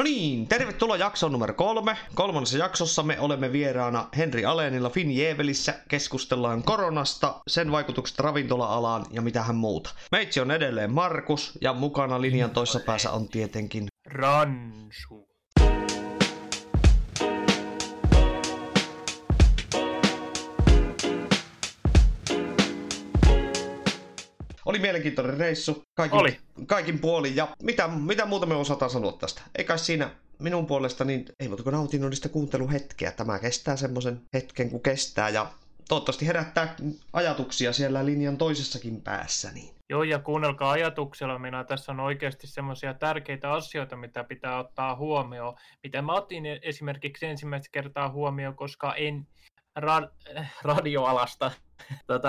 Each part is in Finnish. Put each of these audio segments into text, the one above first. No niin, tervetuloa jaksoon numero 3. Kolmannessa jaksossa me olemme vieraana Henri Alénilla Finnjävelissä. Keskustellaan koronasta, sen vaikutukset ravintola-alaan ja mitähän muuta. Meitsi on edelleen Markus ja mukana linjan toisessa päässä on tietenkin Ransu. Oli mielenkiintoinen reissu kaikin puolin ja mitä muuta me osataan sanoa tästä. Eikä siinä minun puolesta, niin ei muuta kuin nautinnollista kuunteluhetkeä. Tämä kestää semmoisen hetken kun kestää ja toivottavasti herättää ajatuksia siellä linjan toisessakin päässä. Niin. Joo ja kuunnelkaa ajatuksella, minä tässä on oikeasti semmoisia tärkeitä asioita, mitä pitää ottaa huomioon. Mitä mä otin esimerkiksi ensimmäistä kertaa huomioon, koska en radioalasta.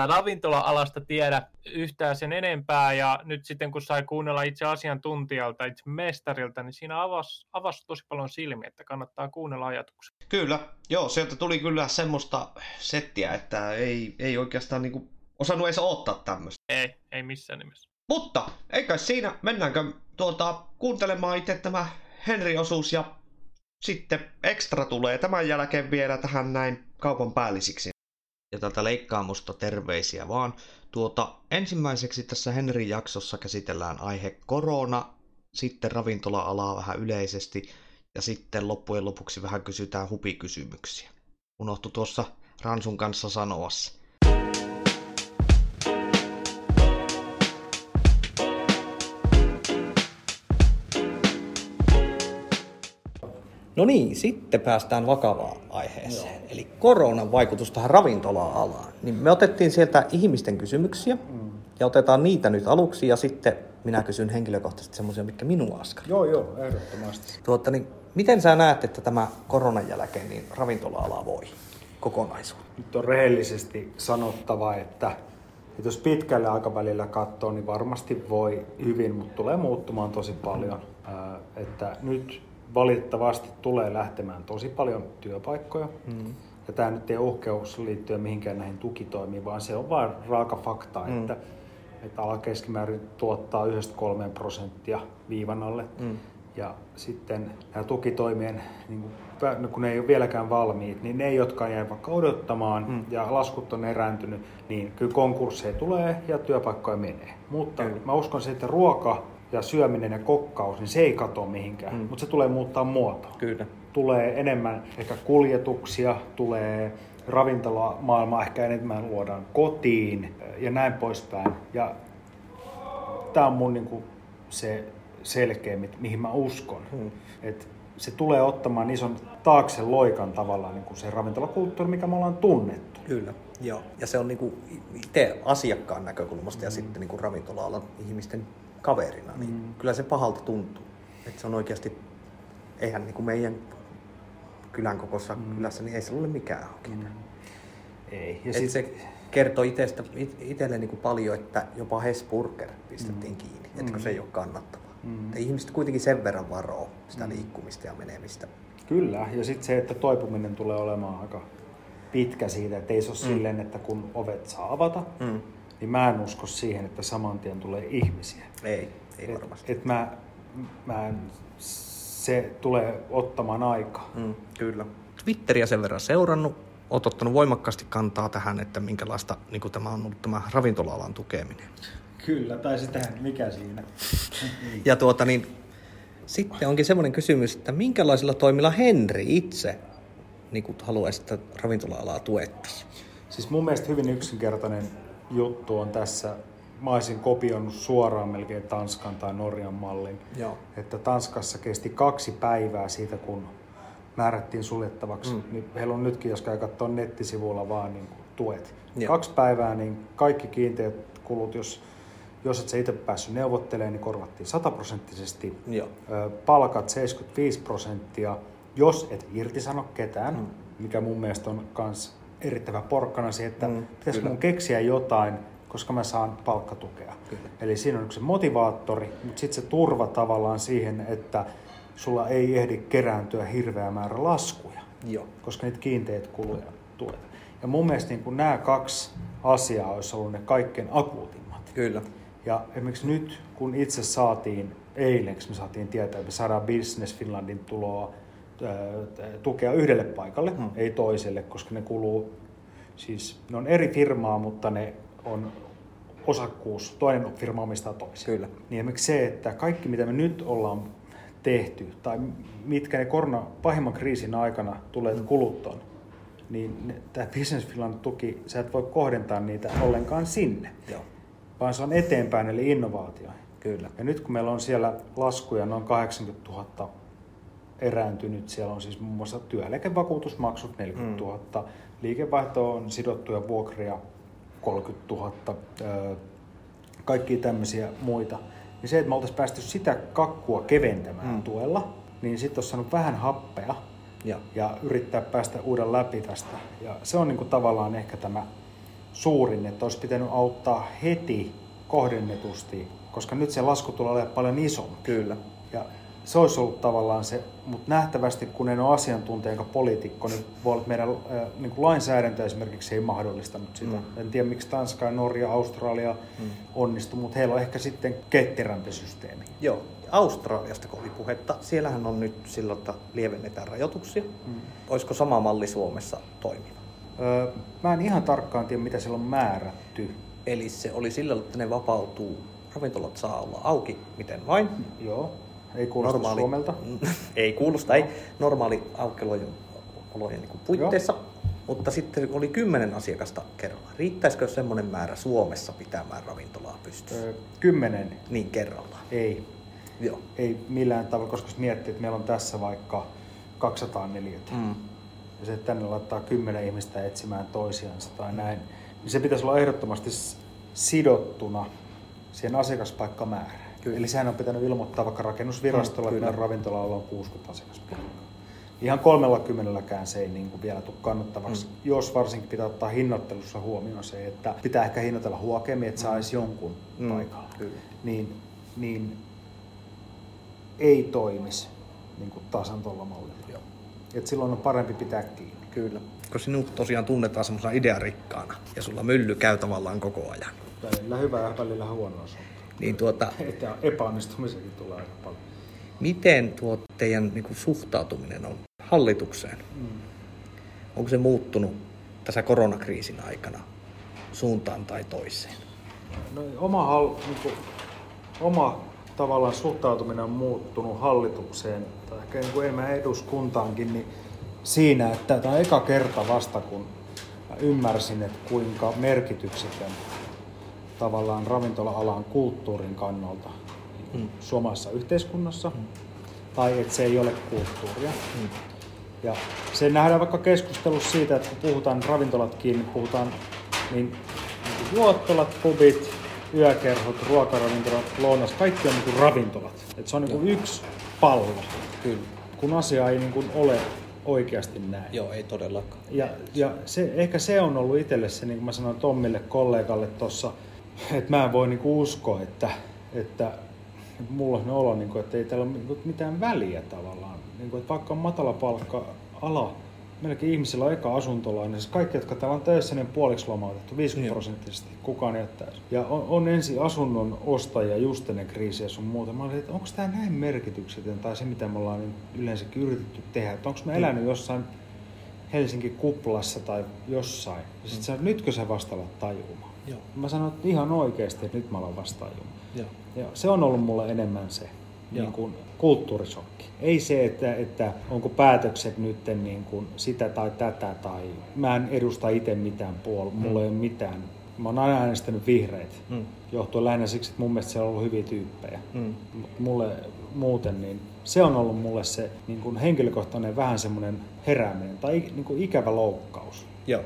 Ravintola-alasta tiedä yhtään sen enempää, ja nyt sitten kun sai kuunnella itse asiantuntijalta, itse mestarilta, niin siinä avasi tosi paljon silmiä, että kannattaa kuunnella ajatuksia. Kyllä, joo, sieltä tuli kyllä semmoista settiä, että ei oikeastaan niinku osannut edes odottaa tämmöistä. Ei missään nimessä. Mutta, eikä siinä, mennäänkö kuuntelemaan itse tämä Henri-osuus, ja sitten ekstra tulee tämän jälkeen vielä tähän näin kaupan päällisiksi. Ja tältä leikkaamusta terveisiä vaan. Ensimmäiseksi tässä Henrin jaksossa käsitellään aihe korona, sitten ravintola-alaa vähän yleisesti ja sitten loppujen lopuksi vähän kysytään hupikysymyksiä. Unohtu tuossa Ransun kanssa sanoa se. No niin, sitten päästään vakavaan aiheeseen, eli koronan vaikutus tähän ravintola-alaan. Niin me otettiin sieltä ihmisten kysymyksiä ja otetaan niitä nyt aluksi ja sitten minä kysyn henkilökohtaisesti semmoisia, mitkä minua askarruvat. Joo, ehdottomasti. Miten sä näet, että tämä koronan jälkeen niin ravintola-ala voi kokonaisuus? Nyt on rehellisesti sanottava, että jos pitkällä aikavälillä katsoo, niin varmasti voi hyvin, mutta tulee muuttumaan tosi paljon, että nyt valitettavasti tulee lähtemään tosi paljon työpaikkoja. Ja tämä nyt ei uhkeus liittyen mihinkään näihin tukitoimiin, vaan se on vain raaka fakta, että ala keskimäärin tuottaa 1-3% viivan alle. Ja sitten nämä tukitoimien, kun ne ei ole vieläkään valmiit, niin ne, jotka jäi vaikka odottamaan ja laskut on erääntynyt, niin kyllä konkursseja tulee ja työpaikkoja menee. Mutta mä uskon se, että ruoka ja syöminen ja kokkaus, niin se ei katoa mihinkään, mutta se tulee muuttaa muotoa. Kyllä. Tulee enemmän ehkä kuljetuksia, tulee ravintolamaailmaa ehkä enemmän luodaan kotiin ja näin poispäin. Ja tämä on mun se selkeä, mihin mä uskon. Et se tulee ottamaan ison taakse loikan tavallaan se ravintolakulttuuri, mikä me ollaan tunnettu. Kyllä. Joo. Ja se on itse asiakkaan näkökulmasta ja sitten ravintola-alan ihmisten kaverina, niin kyllä se pahalta tuntuu. Että se on oikeasti, eihän meidän kylän kokossa kylässä, niin ei se ole mikään oikein. Ei. Ja se kertoi itselle paljon, että jopa Hesburger pistettiin kiinni, että kun se ei ole kannattavaa. Ihmiset kuitenkin sen verran varoo sitä liikkumista ja menemistä. Kyllä, ja sitten se, että toipuminen tulee olemaan aika pitkä siitä, että ei se ole silleen, että kun ovet saa avata, niin mä en usko siihen, että saman tien tulee ihmisiä. Ei varmasti. Et se tulee ottamaan aikaa. Kyllä. Twitteriä sen verran seurannut, oot ottanut voimakkaasti kantaa tähän, että minkälaista tämä on ollut tämä ravintola-alan tukeminen. Kyllä, tai sitähän mikä siinä. Ja sitten onkin semmoinen kysymys, että minkälaisilla toimilla Henri itse haluaisi, että ravintola-alaa tuettaisiin? Siis mun mielestä hyvin yksinkertainen juttu on tässä, mä olisin kopioinut suoraan melkein Tanskan tai Norjan mallin. Joo. Että Tanskassa kesti 2 päivää siitä, kun määrättiin suljettavaksi. Niin heillä on nytkin, jos käy katsoo nettisivuilla vaan tuet. Joo. 2 päivää, niin kaikki kiinteät kulut, jos et sä itse päässyt neuvottelemaan, niin korvattiin 100%. Joo. Palkat 75%, jos et irtisano ketään, mikä mun mielestä on kans erittävä porkkana siihen, että pitäisikö mun keksiä jotain, koska mä saan palkkatukea. Kyllä. Eli siinä on yksi motivaattori, mutta sitten se turva tavallaan siihen, että sulla ei ehdi kerääntyä hirveä määrä laskuja, koska niitä kiinteät kuluja tuetaan. Ja mun mielestä nämä 2 asiaa olisi ollut ne kaikkein akuutimmat. Kyllä. Ja esimerkiksi nyt, kun itse saatiin eilen, kun me saatiin tietää, että me saadaan Business Finlandin tuloa tukea yhdelle paikalle, ei toiselle, koska ne kuluu, siis ne on eri firmaa, mutta ne on osakkuus, toinen firma omistaa toisen. Kyllä. Niin esimerkiksi se, että kaikki mitä me nyt ollaan tehty, tai mitkä ne korona pahimman kriisin aikana tulee kuluttoon, niin tämä Business Finland tuki, sä et voi kohdentaa niitä ollenkaan sinne, joo, vaan se on eteenpäin, eli innovaatioihin. Kyllä. Ja nyt kun meillä on siellä laskuja noin 80 000 erääntynyt, siellä on siis muun muassa työeläkevakuutusmaksut 40 000, liikevaihto on sidottuja vuokria 30 000, kaikkia tämmöisiä muita. Niin se, että me oltaisiin päästy sitä kakkua keventämään tuella, niin sitten olisi saanut vähän happea ja yrittää päästä uuden läpi tästä. Ja se on niinku tavallaan ehkä tämä suurin, että olisi pitänyt auttaa heti kohdennetusti, koska nyt se lasku tulee olemaan paljon isompi. Kyllä. Ja se olisi ollut tavallaan se, mutta nähtävästi kun en ole asiantuntija eikä poliitikko, niin voi olla, että meidän niin kuin lainsäädäntö esimerkiksi ei mahdollistanut sitä. En tiedä miksi Tanska, Norja, Australia onnistu, mutta heillä on ehkä sitten ketterämpi systeemi. Joo, Australiasta kun oli puhetta, siellähän on nyt silloin, että lievennetään rajoituksia. Olisiko sama malli Suomessa toimiva? Mä en ihan tarkkaan tiedä, mitä siellä on määrätty. Eli se oli sillä tavalla, että ne vapautuu, ravintolat saa olla auki miten vain. Joo. Ei kuulosta normaali, Suomelta. Ei kuulosta, ei. Normaali aukiolojen niin puitteissa. Joo. Mutta sitten oli 10 asiakasta kerrallaan. Riittäisikö semmoinen määrä Suomessa pitämään ravintolaa pystyssä? 10? Niin kerrallaan. Ei. Joo. Ei millään tavalla, koska jos miettii, että meillä on tässä vaikka 204. Ja se, että tänne laittaa 10 ihmistä etsimään toisiansa tai näin, niin se pitäisi olla ehdottomasti sidottuna siihen asiakaspaikkamäärään. Kyllä. Eli sehän on pitänyt ilmoittaa vaikka rakennusvirastolla, että ravintolalla on 60 asiakaspaikkaa. Ihan 30 se ei niin kuin vielä tule kannattavaksi, jos varsinkin pitää ottaa hinnoittelussa huomioon se, että pitää ehkä hinnoitella huokeammin, että saisi jonkun paikalla. Niin ei toimisi niin kuin tasan tuolla mallilla. Et silloin on parempi pitää kiinni. Kyllä. Koska sinut tosiaan tunnetaan semmoisena idearikkaana ja sulla mylly käy tavallaan koko ajan. Välillä hyvää ja välillä huonoa. Niin epäonnistumisenkin tulee aika paljon. Miten teidän niin kuin suhtautuminen on hallitukseen? Onko se muuttunut tässä koronakriisin aikana suuntaan tai toiseen? No, oma tavallaan suhtautuminen on muuttunut hallitukseen, tai ehkä niin kuin enemmän eduskuntaankin, niin siinä, että tämä on eka kerta vasta, kun ymmärsin, että kuinka merkityksetön tavallaan ravintola-alan kulttuurin kannalta suomalaisessa yhteiskunnassa, tai että se ei ole kulttuuria. Ja se nähdään vaikka keskustelussa siitä, että kun puhutaan ravintolat kiinni, puhutaan niin juottolat, pubit, yökerhot, ruokaravintolat, lounas, kaikki on niin kuin ravintolat. Et se on niin kuin yksi pallo, kun asia ei niin kuin ole oikeasti näin. Joo, ei todellakaan. Ja se, ehkä se on ollut itselle se, niin kuin mä sanoin Tommille kollegalle tuossa, että mä en voi niinku uskoa, että mulla on olo, niinku, että ei täällä ole mitään väliä tavallaan. Niinku, että vaikka on matala palkka-ala, meilläkin ihmisillä on eka asuntolainen, niin siis kaikki, jotka täällä on töissä, niin puoliksi lomautettu, 50%, kukaan jättäisi. Ja on ensi asunnon ostajia just ennen kriisiä sun muuta. Mä olin, että onko tää näin merkityksetön tai se, mitä me ollaan niin yleensäkin yritetty tehdä, että onko mä elänyt jossain Helsingin kuplassa tai jossain. Ja sit nytkö sä vasta alat tajumaan? Joo. Mä sanon ihan oikeasti, että nyt mä alan vastaajua. Ja se on ollut mulle enemmän se niin kuin kulttuurisokki. Ei se, että onko päätökset nyt niin kuin sitä tai tätä, tai mä en edusta itse mitään puolella, mulla ei ole mitään. Mä oon aina äänestänyt vihreitä, johtuen lähinnä siksi, että mun mielestä siellä on ollut hyviä tyyppejä. Mutta mulle muuten, niin se on ollut mulle se niin kuin henkilökohtainen vähän semmoinen herääminen tai niin kuin ikävä loukkaus. Joo.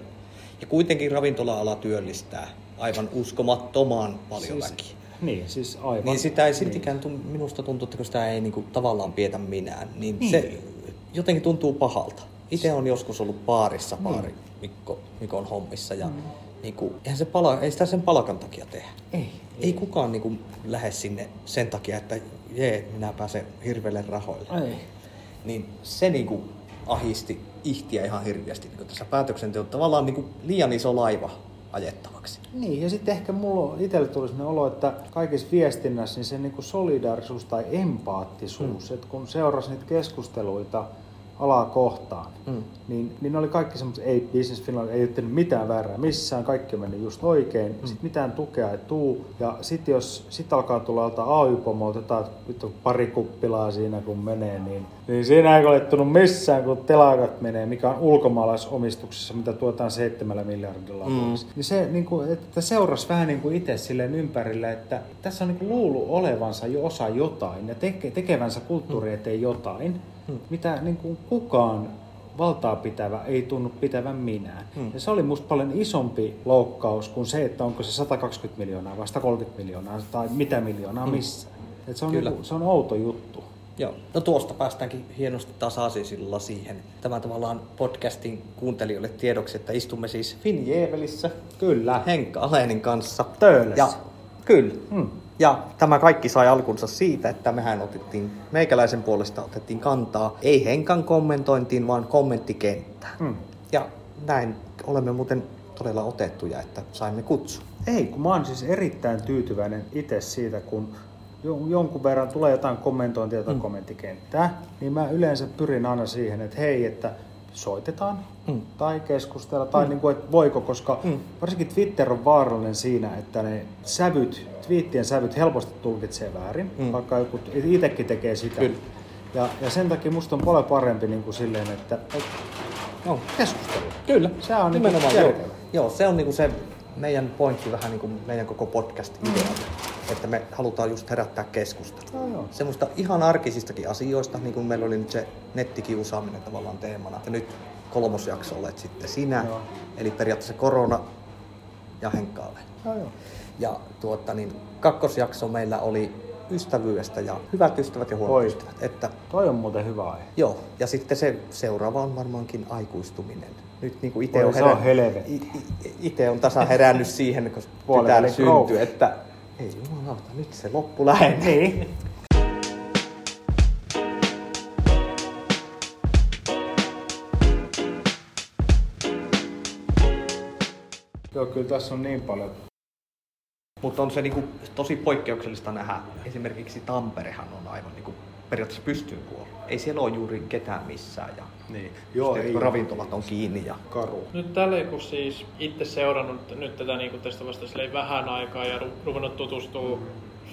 Ja kuitenkin ravintola-ala työllistää aivan uskomattomaan paljon väkiä. Niin, siis aivan. Niin sitä ei siltikään, minusta tuntuu, että kun sitä ei niinku tavallaan pietä minään, niin se jotenkin tuntuu pahalta. Itse on joskus ollut baarissa Mikon hommissa ja niinku, eihän se ei sitä sen palkan takia tehdä. Ei kukaan niinku lähde sinne sen takia, että jee, minä pääsen hirveille rahoille. Ai. Niin se niinku ahisti ihtiä ihan hirveästi. Tässä päätöksenteon tavallaan niin kuin liian iso laiva ajettavaksi. Niin, ja sitten ehkä mulla itsellä tuli sellainen olo, että kaikessa viestinnässä niin se niin kuin solidaarisuus tai empaattisuus, että kun seurasi niitä keskusteluita alaa kohtaan, niin oli kaikki semmoiset, ei Business Finland ei tehnyt mitään väärää missään, kaikki on mennyt just oikein, sitten mitään tukea ei tuu, ja sitten jos sit alkaa tulla jotain AY-pomolta, jotain pari kuppilaa siinä kun menee, niin siinä ei ole tullut missään, kun telakat menee, mikä on ulkomaalaisomistuksessa, mitä tuotaan 7 miljardilla vuodessa. Niin se, niin kuin, että seurasi vähän niin kuin itse silleen ympärillä, että tässä on niin kuin luullut olevansa jo osa jotain ja tekevänsä kulttuuri eteen jotain, mitä niin kuin kukaan valtaa pitävä ei tunnu pitävän minään. Ja se oli musta paljon isompi loukkaus kuin se, että onko se 120 miljoonaa vai 130 miljoonaa tai mitä miljoonaa missään. Et se on niin kuin, se on outo juttu. Joo. No tuosta päästäänkin hienosti tasaisilla siihen. Tämä tavallaan podcastin kuuntelijoille tiedoksi, että istumme siis Finnjävelissä. Kyllä. Henri Alénin kanssa. Töölössä. Ja, kyllä. Ja tämä kaikki sai alkunsa siitä, että mehän meikäläisen puolesta otettiin kantaa ei Henkan kommentointiin, vaan kommenttikenttään. Ja näin olemme muuten todella otettuja, että saimme kutsun. Ei, kun mä oon siis erittäin tyytyväinen itse siitä, kun jonkun verran tulee jotain kommentointia tai kommenttikenttää, niin mä yleensä pyrin aina siihen, että hei, että soitetaan tai keskustella tai niin kuin, että voiko, koska varsinkin Twitter on vaarallinen siinä, että ne sävyt, twiittien sävyt helposti tulkitsee väärin, vaikka joku itsekin tekee sitä. Ja sen takia musta on paljon parempi niin kuin silleen, että keskustelu. Kyllä, se on nimenomaan niin kuin, joo, se on niin kuin se meidän pointti vähän niin kuin meidän koko podcast-idea. Että me halutaan just herättää keskustelua. No, semmoista ihan arkisistakin asioista, niin kuin meillä oli nyt se nettikiusaaminen tavallaan teemana. Ja nyt 3. jakso olet sitten sinä, eli periaatteessa korona ja Henri Alén. Ja 2. jakso meillä oli ystävyydestä ja hyvät ystävät ja huonot ystävät. Että, toi on muuten hyvä aihe. Joo, ja sitten se seuraava on varmaankin aikuistuminen. Nyt niin kuin itse on tasan herännyt siihen, kun pitää syntyä, että ei jumalauta, nyt se loppu lähenee. Niin. Joo, kyllä tässä on niin paljon. Mutta on se niinku tosi poikkeuksellista nähdä. Esimerkiksi Tamperehan on aivan niinku periaatteessa pystyyn puolella. Ei siellä ole juuri ketään missään. Ja niin. Joo, ei, ravintolat on kiinni ja karu. Nyt tälleen kun siis itse seurannut nyt tätä niinku tästä vasta vähän aikaa ja ruvennut tutustua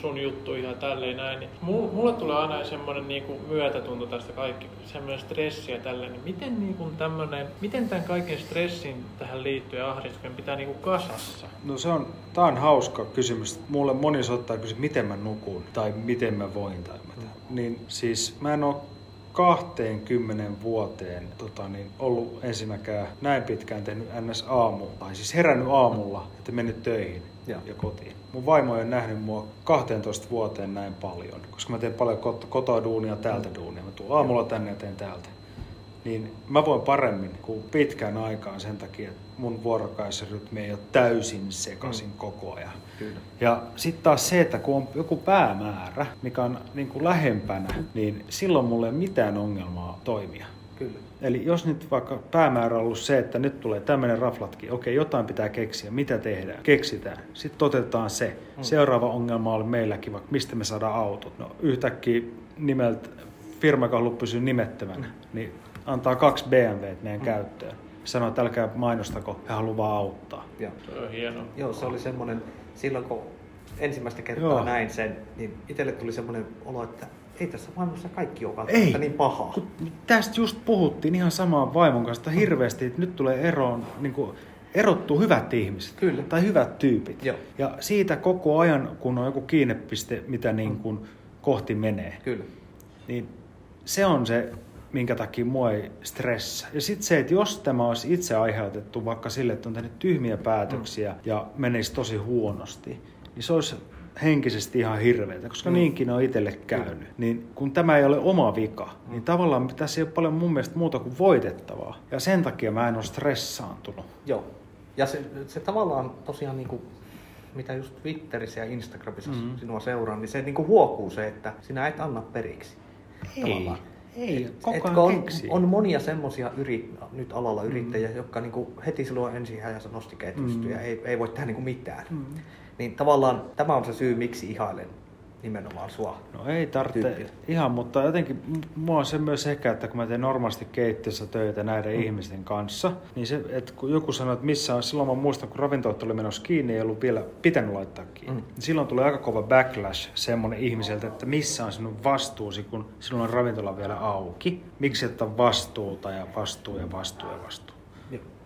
sun juttuihin ja tälleen näin, niin mulle tulee aina semmoinen niinku myötätunto tästä kaikki, semmoinen stressi ja tälleen. Niin miten niinku tämmönen, miten tämän kaiken stressin tähän liittyy ja ahdistuksen pitää niinku kasassa? No se on, tää on hauska kysymys. Mulle moni soittaa kysyä, miten mä nukun tai miten mä voin tai mitä. Niin siis mä en oo 20 vuoteen ollut ensinnäkään näin pitkään tehnyt ns. Aamu, tai siis herännyt aamulla, että mennyt töihin ja kotiin. Mun vaimo ei ole nähnyt mua 12 vuoteen näin paljon, koska mä teen paljon kotoa duunia, täältä duunia. Mä tuun aamulla tänne ja teen täältä. Niin mä voin paremmin kuin pitkään aikaan sen takia, että mun vuorokausirytmi ei ole täysin sekaisin koko ajan. Kyllä. Ja sitten taas se, että kun on joku päämäärä, mikä on niin kuin lähempänä, niin silloin mulla ei ole mitään ongelmaa toimia. Kyllä. Eli jos nyt vaikka päämäärä on ollut se, että nyt tulee tämmöinen raflatki, okei, jotain pitää keksiä, mitä tehdään, keksitään, sitten toteutetaan se. Seuraava ongelma on meilläkin, vaikka mistä me saadaan autot. No yhtäkkiä firma, joka haluaa pysyä nimettömänä, niin antaa 2 BMWt meidän käyttöön. Sanoi, että älkää mainostako, he haluaa auttaa. Joo. Se on hienoa. Joo, se oli semmoinen, silloin kun ensimmäistä kertaa näin sen, niin itselle tuli semmoinen olo, että ei tässä maailmassa kaikki ole välttämättä niin pahaa. Tästä just puhuttiin ihan samaan vaimon kanssa hirveästi, että nyt tulee eroon, niin kuin erottuu hyvät ihmiset. Kyllä. Tai hyvät tyypit. Joo. Ja siitä koko ajan, kun on joku kiinnepiste, mitä niin kuin kohti menee, kyllä, niin se on se, minkä takia mua ei stressa. Ja sitten se, että jos tämä olisi itse aiheutettu vaikka sille, että on tehnyt tyhmiä päätöksiä ja menisi tosi huonosti, niin se olisi henkisesti ihan hirveätä, koska niinkin on itselle käynyt. Niin kun tämä ei ole oma vika, niin tavallaan tässä ei ole paljon mun mielestä muuta kuin voitettavaa. Ja sen takia mä en ole stressaantunut. Joo. Ja se tavallaan tosiaan niinku, mitä just Twitterissä ja Instagramissa sinua seuraa, niin se niinku huokuu se, että sinä et anna periksi. Ei. Tavallaan. Ei, on monia semmoisia nyt alalla yrittäjiä, jotka niinku heti silloin ensin häjänsä nosti ketjusta ja ei voi tehdä niinku mitään. Niin tavallaan tämä on se syy, miksi ihailen nimenomaan sua. No ei tarvitse ihan, mutta jotenkin mua on se myös ehkä, että kun mä teen normaalisti keittiössä töitä näiden ihmisten kanssa, niin se, että kun joku sanoo, että missä on, silloin mä muistan, kun ravintolat oli menossa kiinni, ei ollut vielä pitänyt laittaa kiinni. Niin silloin tulee aika kova backlash semmoinen ihmiseltä, että missä on sinun vastuusi, kun silloin on ravintola vielä auki. Miksi et ole vastuuta ja vastuu.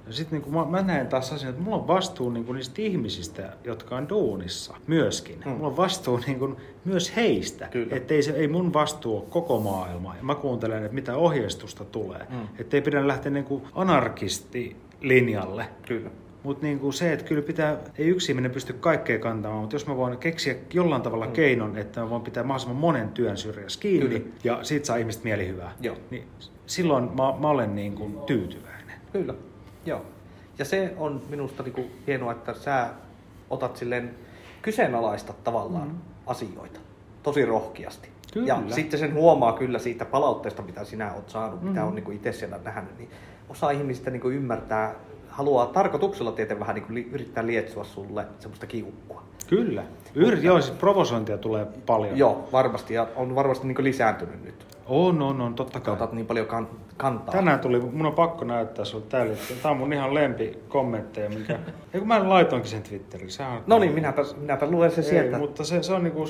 Ja sitten niin mä näen taas asian, että mulla on vastuu niin niistä ihmisistä, jotka on duunissa myöskin. Mulla on vastuu niin myös heistä. Että ei mun vastuu ole koko maailma. Ja mä kuuntelen, että mitä ohjeistusta tulee. Että ei pidä lähteä niin anarkistilinjalle. Mutta niin se, että kyllä pitää, ei yksi ihminen pysty kaikkea kantamaan, mutta jos mä voin keksiä jollain tavalla keinon, että mä voin pitää mahdollisimman monen työn syrjässä kiinni ja siitä saa ihmiset mielihyvää, niin silloin mä olen niin kuin tyytyväinen. Kyllä. Joo. Ja se on minusta niinku hienoa, että sä otat silleen kyseenalaista tavallaan asioita tosi rohkeasti. Kyllä. Ja sitten sen huomaa kyllä siitä palautteesta, mitä sinä oot saanut, mitä on niinku itse siellä nähnyt. Niin osa ihmisistä niinku ymmärtää, haluaa tarkoituksella tietenkin vähän niinku yrittää lietsoa sulle semmoista kiukkua. Kyllä. Siis provosointia tulee paljon. Joo, varmasti. Ja on varmasti niinku lisääntynyt nyt. On, totta kai. Otat niin paljon kantaa. Tänään tuli, mun on pakko näyttää sulle täällä. Tää on mun ihan lempikommentteja, minkä... Eikö mä laitoinkin sen Twitteriin? No niin, minäpä luen se sieltä. Mutta se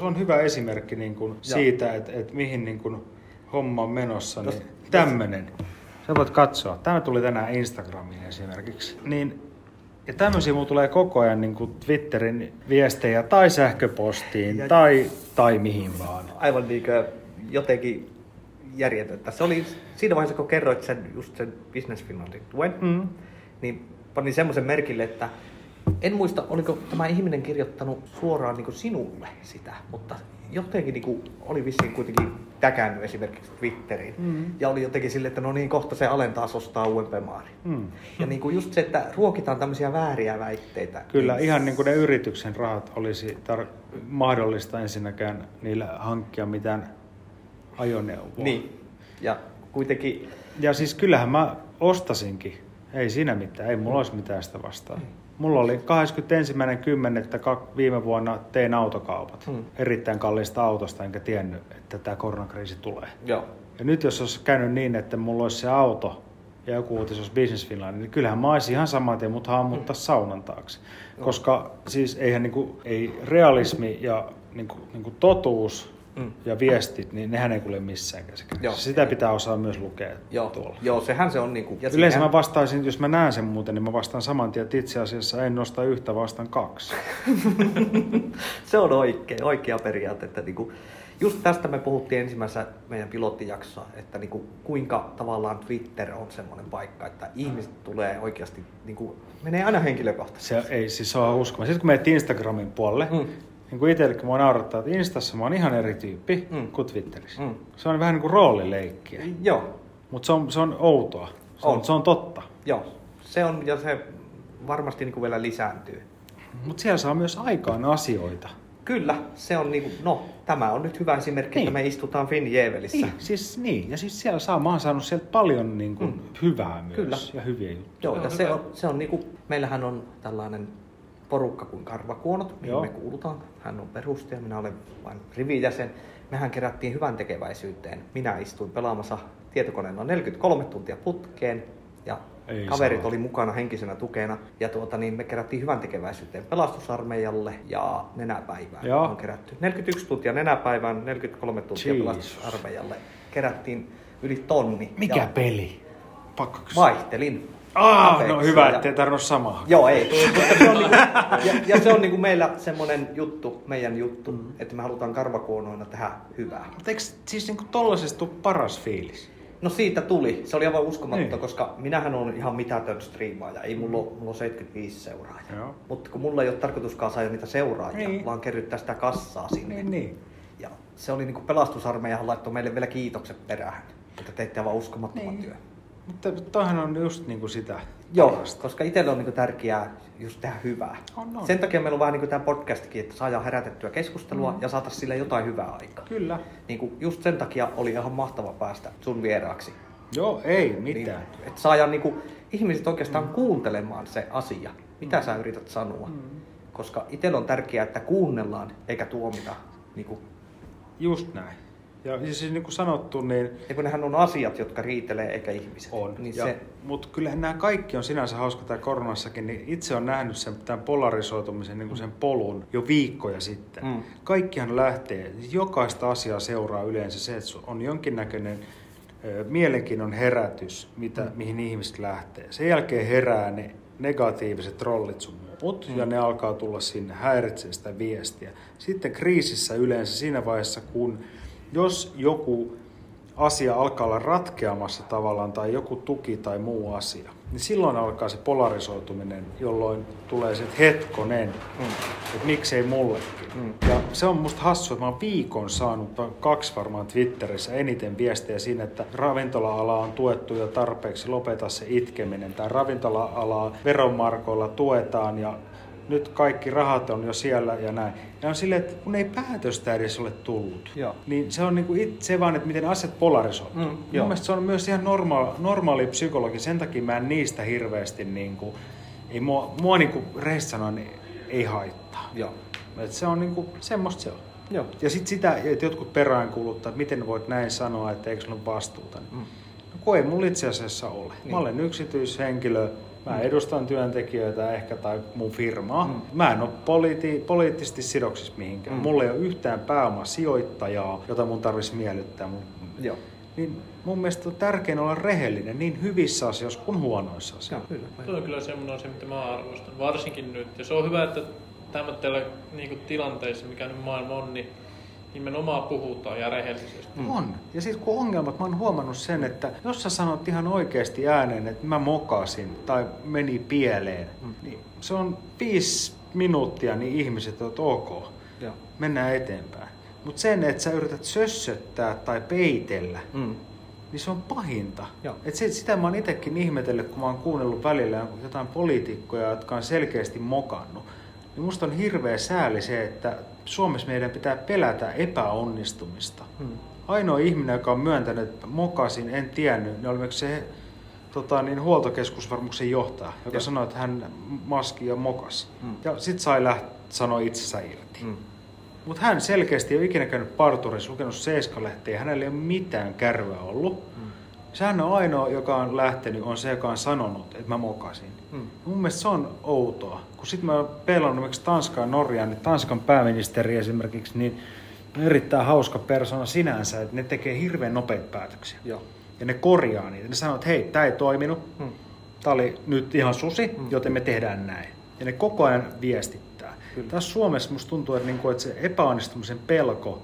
on hyvä esimerkki niin kuin siitä, että mihin niin kuin homma on menossa. Niin tämmönen. Sä voit katsoa. Tämä tuli tänään Instagramiin esimerkiksi. Niin, ja tämmöisiä mulla tulee koko ajan niin kuin Twitterin viestejä tai sähköpostiin tai mihin vaan. Aivan niin kuin jotenkin... järjetöntä. Se oli siinä vaiheessa, kun kerroit sen Business Finlandin tuen, niin panin semmoisen merkille, että en muista, oliko tämä ihminen kirjoittanut suoraan niin kuin sinulle sitä, mutta jotenkin niin kuin oli vissiin kuitenkin täkännyt esimerkiksi Twitteriin. Ja oli jotenkin silleen, että no niin, kohta se Alen taas ostaa uuden maari. Ja niin kuin just se, että ruokitaan tämmöisiä vääriä väitteitä. Kyllä, niin... ihan niin kuin ne yrityksen rahat olisi mahdollista ensinnäkään niillä hankkia mitään ajoneuvoa. Niin. Ja kuitenkin... Ja siis kyllähän mä ostasinkin. Ei siinä mitään. Ei mulla olisi mitään sitä vastaan. Mulla oli 21.10. viime vuonna tein autokaupat. Erittäin kalliista autosta, enkä tiennyt, että tämä koronakriisi tulee. Joo. Ja nyt jos olisi käynyt niin, että mulla olisi se auto ja joku uutis olisi Business Finland, niin kyllähän mä olisin ihan saman tien, mutta haamuttaisi saunan taakse. Koska siis eihän niinku, ei realismi ja niinku totuus... ja viestit, niin nehän ei kuule missään käsikädessä. Sitä pitää osaa myös lukea tuolla. Joo, sehän se on niinku... Yleensä mä vastaisin, jos mä näen sen muuten, niin mä vastaan saman tien, että itse asiassa en nosta yhtä, vastaan kaksi. Se on oikea periaate, että niinku... Just tästä me puhuttiin ensimmäisessä meidän pilottijaksossa, että niinku kuinka tavallaan Twitter on semmoinen paikka, että ihmiset tulee oikeasti, niinku, menee aina henkilökohtaisesti. Se ei siis ole uskomaan. Sitten kun menet Instagramin puolelle, niin kuin itsellekin mua naurattaa, että Instassa mä oon ihan eri tyyppi kuin Twitterissä. Se on vähän niin kuin roolileikkiä. Joo. Mutta se on outoa. Se on totta. Joo. Se on, ja se varmasti niin kuin vielä lisääntyy. Mutta siellä saa myös aikaan asioita. Kyllä. Se on niin kuin, tämä on nyt hyvä esimerkki, että me istutaan Finnjävelissä. Niin. Ja siis siellä mä oon saanut sieltä paljon niin kuin hyvää myös. Kyllä. Ja hyviä juttuja. Joo, ja se on niin kuin, meillähän on tällainen... porukka kuin karvakuonot, mihin me kuulutaan. Hän on perustaja, minä olen vain rivijäsen. Mehän kerättiin hyvän tekeväisyyteen. Minä istuin pelaamassa tietokoneella 43 tuntia putkeen ja kaverit oli mukana henkisenä tukena. Ja me kerättiin hyvän tekeväisyyteen pelastusarmeijalle ja nenäpäivään. Joo. On kerätty 41 tuntia nenäpäivään, 43 tuntia pelastusarmeijalle. Kerättiin yli 1 000. Mikä peli? Pakko kysyä. Vaihtelin. No hyvä, ettei tarvinnut samaa. Joo, ei. Ja se on niinku meillä semmoinen juttu, meidän juttu, että me halutaan karvakuonoina tehdä hyvää. Mutta eikö siis niinku tollasesta paras fiilis? No siitä tuli. Se oli aivan uskomatonta, koska minähän olen ihan mitätön striimaaja. Ei mulla on 75 seuraajaa. Mutta kun mulla ei ole tarkoituskaan saada niitä seuraajia, vaan kerryttää sitä kassaa sinne. Niin. Ja se oli niinku pelastusarmeijahan laittoi meille vielä kiitokset perään, että teitte aivan uskomattoman työn. Mutta toihan on just niinku sitä. Joo, parasta. Koska itselle on niinku tärkeää just tehdä hyvää. On. Sen takia meillä on vähän niinku tää podcastikin, että saadaan herätettyä keskustelua ja saataisiin sille jotain hyvää aikaa. Kyllä. Niinku just sen takia oli ihan mahtava päästä sun vieraaksi. Joo, ei mitään. Niin, että saadaan niinku ihmiset oikeastaan kuuntelemaan se asia, mitä sä yrität sanoa. Koska itselle on tärkeää, että kuunnellaan eikä tuomita. Niinku. Just näin. Ja siis niin kuin sanottu, niin... Ja kun nehän on asiat, jotka riitelee eikä ihmiset. On. Niin se... Mutta kyllähän nämä kaikki on sinänsä hauska tää koronassakin, niin itse on nähnyt sen, tämän polarisoitumisen niin kuin sen polun jo viikkoja sitten. Kaikkihan lähtee, jokaista asiaa seuraa yleensä se, että on jonkinnäköinen mielenkiinnon herätys, mihin ihmiset lähtee. Sen jälkeen herää ne negatiiviset trollit sun muut, ja ne alkaa tulla sinne, häiritsee sitä viestiä. Sitten kriisissä yleensä siinä vaiheessa, kun... Jos joku asia alkaa olla ratkeamassa tavallaan tai joku tuki tai muu asia, niin silloin alkaa se polarisoituminen, jolloin tulee se, että hetkonen, että miksei mullekin. Ja se on musta hassu, että mä oon viikon saanut, kaksi varmaan Twitterissä eniten viestejä siinä, että ravintola-ala on tuettu jo tarpeeksi, lopeta se itkeminen. Tai ravintola-alaa veronmarkoilla tuetaan ja nyt kaikki rahat on jo siellä ja näin. Ja on silleen, että kun ei päätöstä edes ole tullut, niin se on niinku itse vaan, että miten asiat polarisoituu. Mun mielestä se on myös ihan normaali psykologi. Sen takia mä en niistä hirveästi, niinku, ei mua niinku rehellisesti sanoen ei haittaa. Et se on niinku, semmoista se on. Joo. Ja sitten sitä, että jotkut peräänkuuluttaa, että miten voit näin sanoa, että eikö sulla ole vastuuta. No kun ei mulla itse asiassa ole. Niin. Mä olen yksityishenkilö. Mä edustan työntekijöitä ehkä tai mun firmaa. Mä en ole poliittisesti sidoksissa mihinkään. Mulla ei ole yhtään pääomasijoittajaa, jota mun tarvitsisi miellyttää. Niin mun mielestä on tärkein olla rehellinen niin hyvissä asioissa kuin huonoissa asioissa. Tuo on kyllä semmoinen, mitä mä arvostan. Varsinkin nyt. Ja se on hyvä, että tämmöisellä niin tilanteessa, mikä nyt maailma on, niin nimenomaan puhutaan ja rehellisesti. On. Ja siis kun ongelmat, mä oon huomannut sen, että jos sä sanot ihan oikeasti ääneen, että mä mokasin tai meni pieleen, niin se on 5 minuuttia, niin ihmiset on ok. Ja. Mennään eteenpäin. Mutta sen, että sä yrität sössöttää tai peitellä, niin se on pahinta. Et sitä mä oon itekin ihmetellyt, kun mä oon kuunnellut välillä jotain poliitikkoja, jotka on selkeästi mokannut. Niin musta on hirveä sääli se, että Suomessa meidän pitää pelätä epäonnistumista. Ainoa ihminen, joka on myöntänyt, että mokasin, en tiennyt, niin oli se huoltokeskusvarmuksen johtaja, joka sanoi, että hän maski ja mokasi. Ja sit sai sanoa itsensä irti. Mutta hän selkeästi ei ole ikinä käynyt parturissa, lukenut Seiska-lehteä, hänellä ei ole mitään kärveä ollut. Sehän on ainoa, joka on lähtenyt, on se, joka on sanonut, että mä mokasin. Mun mielestä se on outoa. Kun sit mä oon peilannut Tanskaan ja Norjaan, niin Tanskan pääministeri esimerkiksi, niin erittäin hauska persona sinänsä, että ne tekee hirveän nopeita päätöksiä. Ja ne korjaa niitä. Ne sanoo, että hei, tää ei toiminut, tää oli nyt ihan susi, joten me tehdään näin. Ja ne koko ajan viestittää. Tässä Suomessa musta tuntuu, että se epäonnistumisen pelko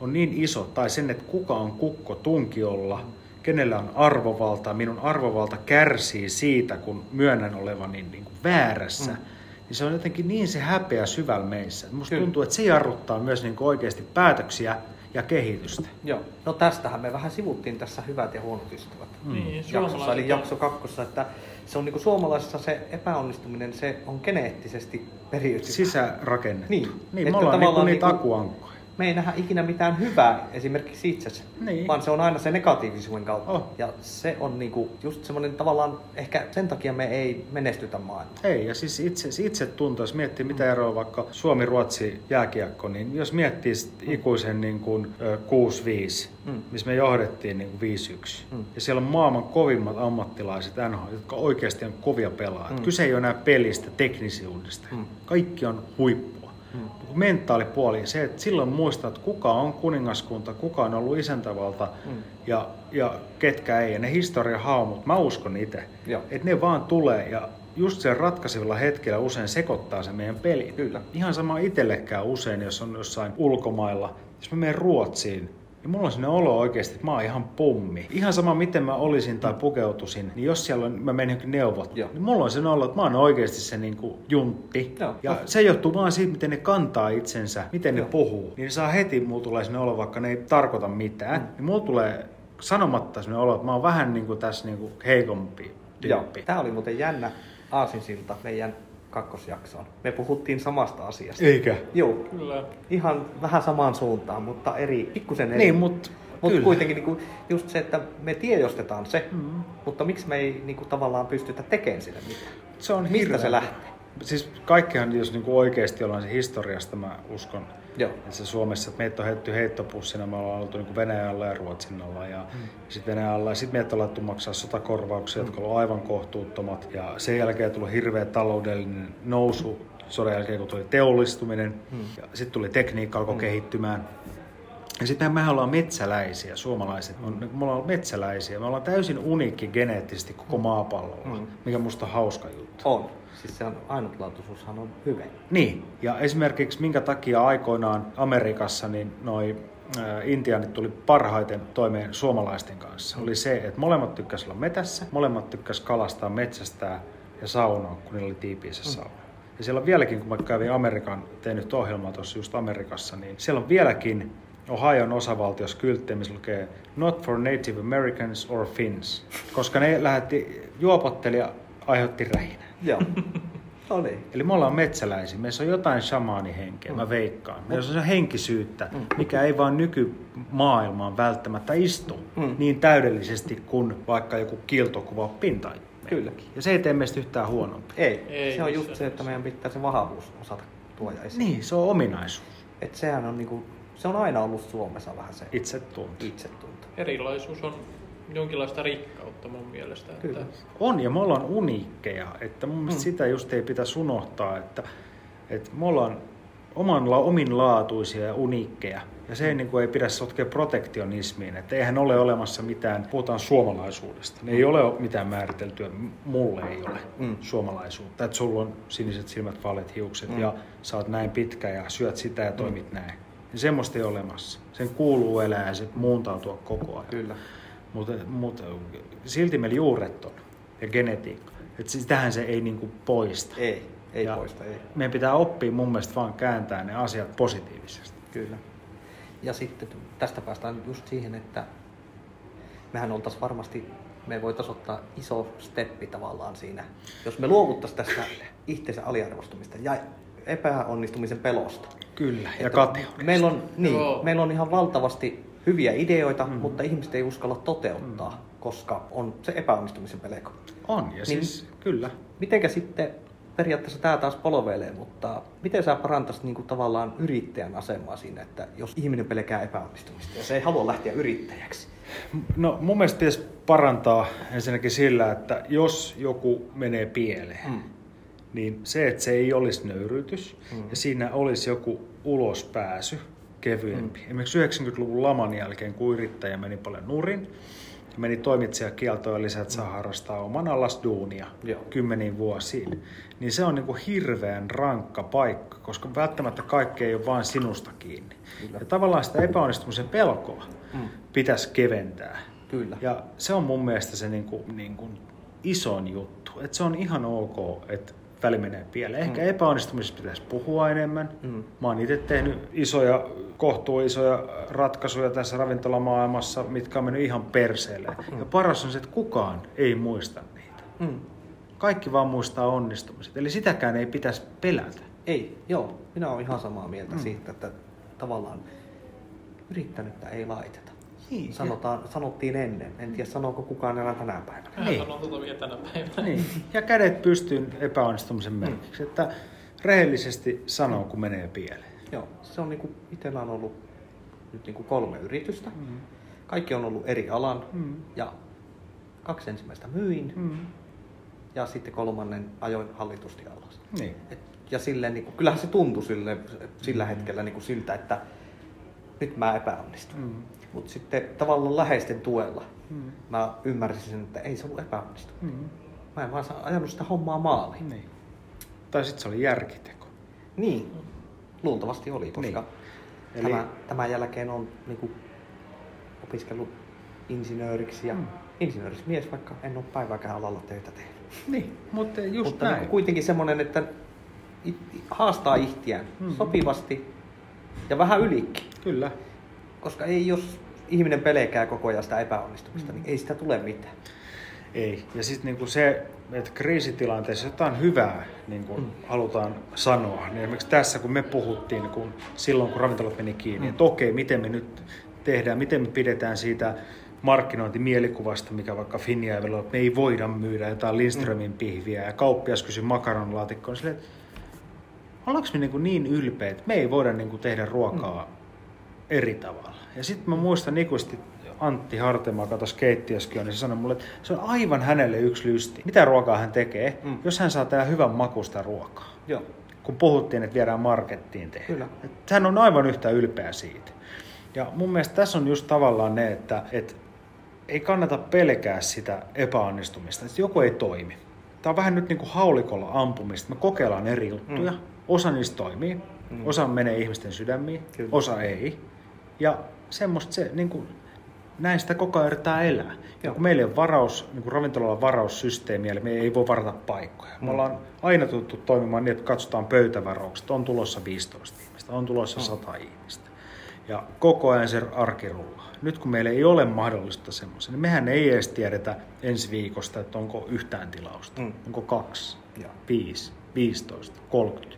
on niin iso, tai sen, että kuka on kukko tunkiolla, kenellä on arvovaltaa, minun arvovalta kärsii siitä, kun myönnän olevan niin kuin väärässä. Niin se on jotenkin niin se häpeä syvällä meissä. Musta tuntuu, että se jarruttaa myös niin kuin oikeasti päätöksiä ja kehitystä. Joo. No tästähän me vähän sivuttiin tässä hyvät ja huonot ystävät jaksossa, eli jakso 2, että se on niin kuin suomalaisessa se epäonnistuminen, se on geneettisesti periytyvä. Sisärakennettu. Niin me ollaan niin kuin niitä akuankkoja. Me ei nähdä ikinä mitään hyvää esimerkiksi itsessä, vaan se on aina se negatiivisuuden kautta. Ja se on niinku just semmoinen tavallaan, ehkä sen takia me ei menestytä maailmaa. Ei, ja siis itse tuntuu, jos miettii mitä eroa vaikka Suomi-Ruotsi jääkiekko, niin jos miettii ikuisen niin kuin, 6-5, missä me johdettiin niin kuin 5-1, ja siellä on maailman kovimmat ammattilaiset NHL, jotka oikeasti on kovia pelaajia. Kyse ei ole enää pelistä, teknisiudesta. Kaikki on huippu. Mentaalipuoli, se, että silloin muistat, kuka on kuningaskunta, kuka on ollut isäntävalta ja ketkä ei. Ja ne historiahaamut, mä uskon itse, että ne vaan tulee ja just sen ratkaisevilla hetkellä usein sekoittaa se meidän peli. Kyllä. Ihan sama itsellekään usein, jos on jossain ulkomailla. Jos mä menen Ruotsiin, niin mulla on sellainen olo oikeasti, että mä oon ihan pummi. Ihan sama, miten mä olisin tai pukeutusin, niin jos siellä on, mä menen johonkin neuvotteluun, niin mulla on sellainen olo, että mä oon oikeasti se niin kuin juntti. Ja se johtuu vaan siitä, miten ne kantaa itsensä, miten ne puhuu. Niin saa heti, mulla tulee sellainen olo, vaikka ne ei tarkoita mitään. Niin mulla tulee sanomatta semmoinen olo, että mä oon vähän niin kuin tässä niin kuin heikompi tyyppi. Joo. Tää oli muuten jännä aasinsilta meidän kakkosjaksoon. Me puhuttiin samasta asiasta. Eikö? Joo. Kyllä. Ihan vähän samaan suuntaan, mutta pikkusen eri. Niin, mutta kuitenkin niin kuin, just se, että me tiedostetaan se, mutta miksi me ei niin kuin, tavallaan pystytä tekemään sille mitään? Se on mistä se lähtee? Siis kaikkihan, jos niin kuin oikeasti ollaan se historiasta, mä uskon, että se Suomessa, että meitä on heitetty heittopussina, me ollaan oltu niin Venäjällä ja Ruotsinalla ja sitten Venäjällä ja sitten meitä on laittu maksaa sotakorvauksia, jotka on aivan kohtuuttomat ja sen jälkeen tuli hirveä taloudellinen nousu sodan jälkeen, kun tuli teollistuminen ja sitten tuli tekniikka, alkoi kehittymään. Ja sitten mehän ollaan metsäläisiä, suomalaiset. Me ollaan metsäläisiä. Me ollaan täysin uniikki geneettisesti koko maapallolla, mikä musta on hauska juttu. On. Siis se on, ainutlaatuisuushan on hyvä. Niin. Ja esimerkiksi minkä takia aikoinaan Amerikassa niin noi intiaanit tuli parhaiten toimeen suomalaisten kanssa. Oli se, että molemmat tykkäs olla metässä, molemmat tykkäs kalastaa, metsästää ja saunoa, kun niillä oli tiipiinsä sauna. Ja siellä on vieläkin, kun mä kävin Amerikan, tein nyt ohjelmaa tuossa just Amerikassa, niin siellä on vieläkin Ohioan osavaltiossa kylttejä, missä lukee Not for Native Americans or Finns, koska ne lähetti juopotteli ja aiheutti rähinää. Joo. No niin. Eli me ollaan metsäläisiä, meissä on jotain shamaanihenkeä, mä veikkaan. Meissä on henkisyyttä, mikä ei vaan nykymaailmaan välttämättä istu niin täydellisesti kuin vaikka joku kiiltokuva pintaan. Kylläkin. Ja se ei tee meistä yhtään huonompi. Ei. Se on just se, että meidän pitää se vahvuus osata tuoda esiin. Niin, se on ominaisuus. Et sehän on niinku... Se on aina ollut Suomessa vähän se itsetunto. Erilaisuus on jonkinlaista rikkautta mun mielestä. Kyllä. Että... On ja me ollaan uniikkeja. Että mun mielestä sitä just ei pitäisi unohtaa, että me ollaan ominlaatuisia ja uniikkeja. Ja se niin kuin, ei pidä sotkea protektionismiin. Että eihän ole olemassa mitään, puhutaan suomalaisuudesta. Ei ole mitään määriteltyä, mulle ei ole suomalaisuutta. Että sulla on siniset silmät, vaaleat hiukset ja sä oot näin pitkä ja syöt sitä ja toimit näin. Niin semmoista ei ole olemassa. Sen kuuluu elää ja se muuntautua koko ajan. Kyllä. Mutta silti meillä juuret on ja genetiikka. Että sitähän se ei niinku poista. Ei poista. Meidän pitää oppia mun mielestä vaan kääntää ne asiat positiivisesti. Kyllä. Ja sitten tästä päästään just siihen, että mehän oltaisiin varmasti... Me voitaisiin ottaa iso steppi tavallaan siinä, jos me luovuttaisiin tästä itseensä aliarvostumista ja epäonnistumisen pelosta. Kyllä, että ja kateudesta. Meillä on ihan valtavasti hyviä ideoita, mutta ihmiset ei uskalla toteuttaa, koska on se epäonnistumisen pelko. On, ja siis kyllä. Mitenkä sitten, periaatteessa tämä taas polveilee, mutta miten sä parantaisit niin kuin tavallaan yrittäjän asemaa siinä, että jos ihminen pelkää epäonnistumista ja se ei halua lähteä yrittäjäksi? No mun mielestä pitäisi parantaa ensinnäkin sillä, että jos joku menee pieleen, niin se, että se ei olisi nöyryytys ja siinä olisi joku ulospääsy kevyempi. Esimerkiksi 90-luvun laman jälkeen, kun yrittäjä meni paljon nurin, meni toimitsijakieltoon ja lisät saa harrastaa oman alasduunia kymmeniin vuosiin, niin se on niin kuin hirveän rankka paikka, koska välttämättä kaikki ei ole vain sinusta kiinni. Kyllä. Ja tavallaan sitä epäonnistumisen pelkoa pitäisi keventää. Kyllä. Ja se on mun mielestä se niin kuin isoin juttu, että se on ihan ok, että väli menee pieleen. Ehkä epäonnistumisessa pitäisi puhua enemmän. Mä oon itse tehnyt isoja, kohtuullisoja ratkaisuja tässä ravintolamaailmassa, mitkä on mennyt ihan perseelle. Ja paras on se, että kukaan ei muista niitä. Kaikki vaan muistaa onnistumiset. Eli sitäkään ei pitäisi pelätä. Ei, joo. Minä oon ihan samaa mieltä siitä, että tavallaan yrittänyttä ei laiteta. Niin. Sanottiin ennen. En tiedä, sanooko kukaan enää tänä päivänä. Ei. Sanon tuota vielä tänä päivänä. Niin. Ja kädet pystyyn epäonnistumisen merkiksi. Että rehellisesti sanoo, kun menee pieleen. Joo. Se on niinku, itsellä on ollut nyt niinku 3 yritystä. Kaikki on ollut eri alan. Ja 2 ensimmäistä myin. Ja sitten 3. ajoin hallitusti alas. Niin. Ja silleen, niinku, kyllähän se tuntui sillä hetkellä niinku siltä, että nyt mä epäonnistun. Mutta sitten tavallaan läheisten tuella mä ymmärsin sen, että ei se ollut epäonnistunut. Mä en vaan ajanut sitä hommaa maaliin. Niin. Tai sitten se oli järkiteko. Niin, luultavasti oli, koska niin. Eli... tämän jälkeen on niinku opiskellut insinööriksi ja insinöörismies, vaikka en ole päivääkään alalla töitä tehnyt. Niin, mutta just mutta näin. Niinku kuitenkin semmoinen, että haastaa ihtiään sopivasti ja vähän ylikin. Kyllä. Koska ei jos ihminen pelkää koko ajan sitä epäonnistumista, niin ei sitä tule mitään. Ei. Ja sitten niinku se, että kriisitilanteessa jotain hyvää niinku halutaan sanoa. Niin esimerkiksi tässä, kun me puhuttiin kun silloin, kun ravintolat meni kiinni, että okei, miten me nyt tehdään, miten me pidetään siitä markkinointimielikuvasta, mikä vaikka Finnjävelillä on, että me ei voida myydä jotain Lindströmin pihviä ja kauppias kysyi makaronilaatikkoon. Silleen, että ollaanko me niin ylpeitä, että me ei voida tehdä ruokaa eri tavalla. Ja sitten mä muistan ikuisesti Antti Hartema, joka tuossa keittiössäkin on, niin se sanoi mulle, että se on aivan hänelle yksi lysti. Mitä ruokaa hän tekee, jos hän saa tehdä hyvän makuista ruokaa? Joo. Kun puhuttiin, että viedään markettiin tehdä. Kyllä. Että hän on aivan yhtä ylpeä siitä. Ja mun mielestä tässä on just tavallaan ne, että ei kannata pelkää sitä epäonnistumista, että joku ei toimi. Tämä on vähän nyt niin kuin haulikolla ampumista. Me kokeillaan eri juttuja. Osa niistä toimii, osa menee ihmisten sydämiin, kyllä, osa ei. Ja semmoista se, niin kuin, näin sitä koko ajan yritetään elää. Ja kun meillä ei ole niin ravintolalla varaussysteemiä, eli me ei voi varata paikkoja. Me ollaan aina tuttu toimimaan niin, että katsotaan pöytävaraukset. On tulossa 15 ihmistä, on tulossa 100 ihmistä. Ja koko ajan se arki rullaa. Nyt kun meillä ei ole mahdollista semmoisen, niin mehän ei edes tiedetä ensi viikosta, että onko yhtään tilausta. Onko 2, 5, 15, 30.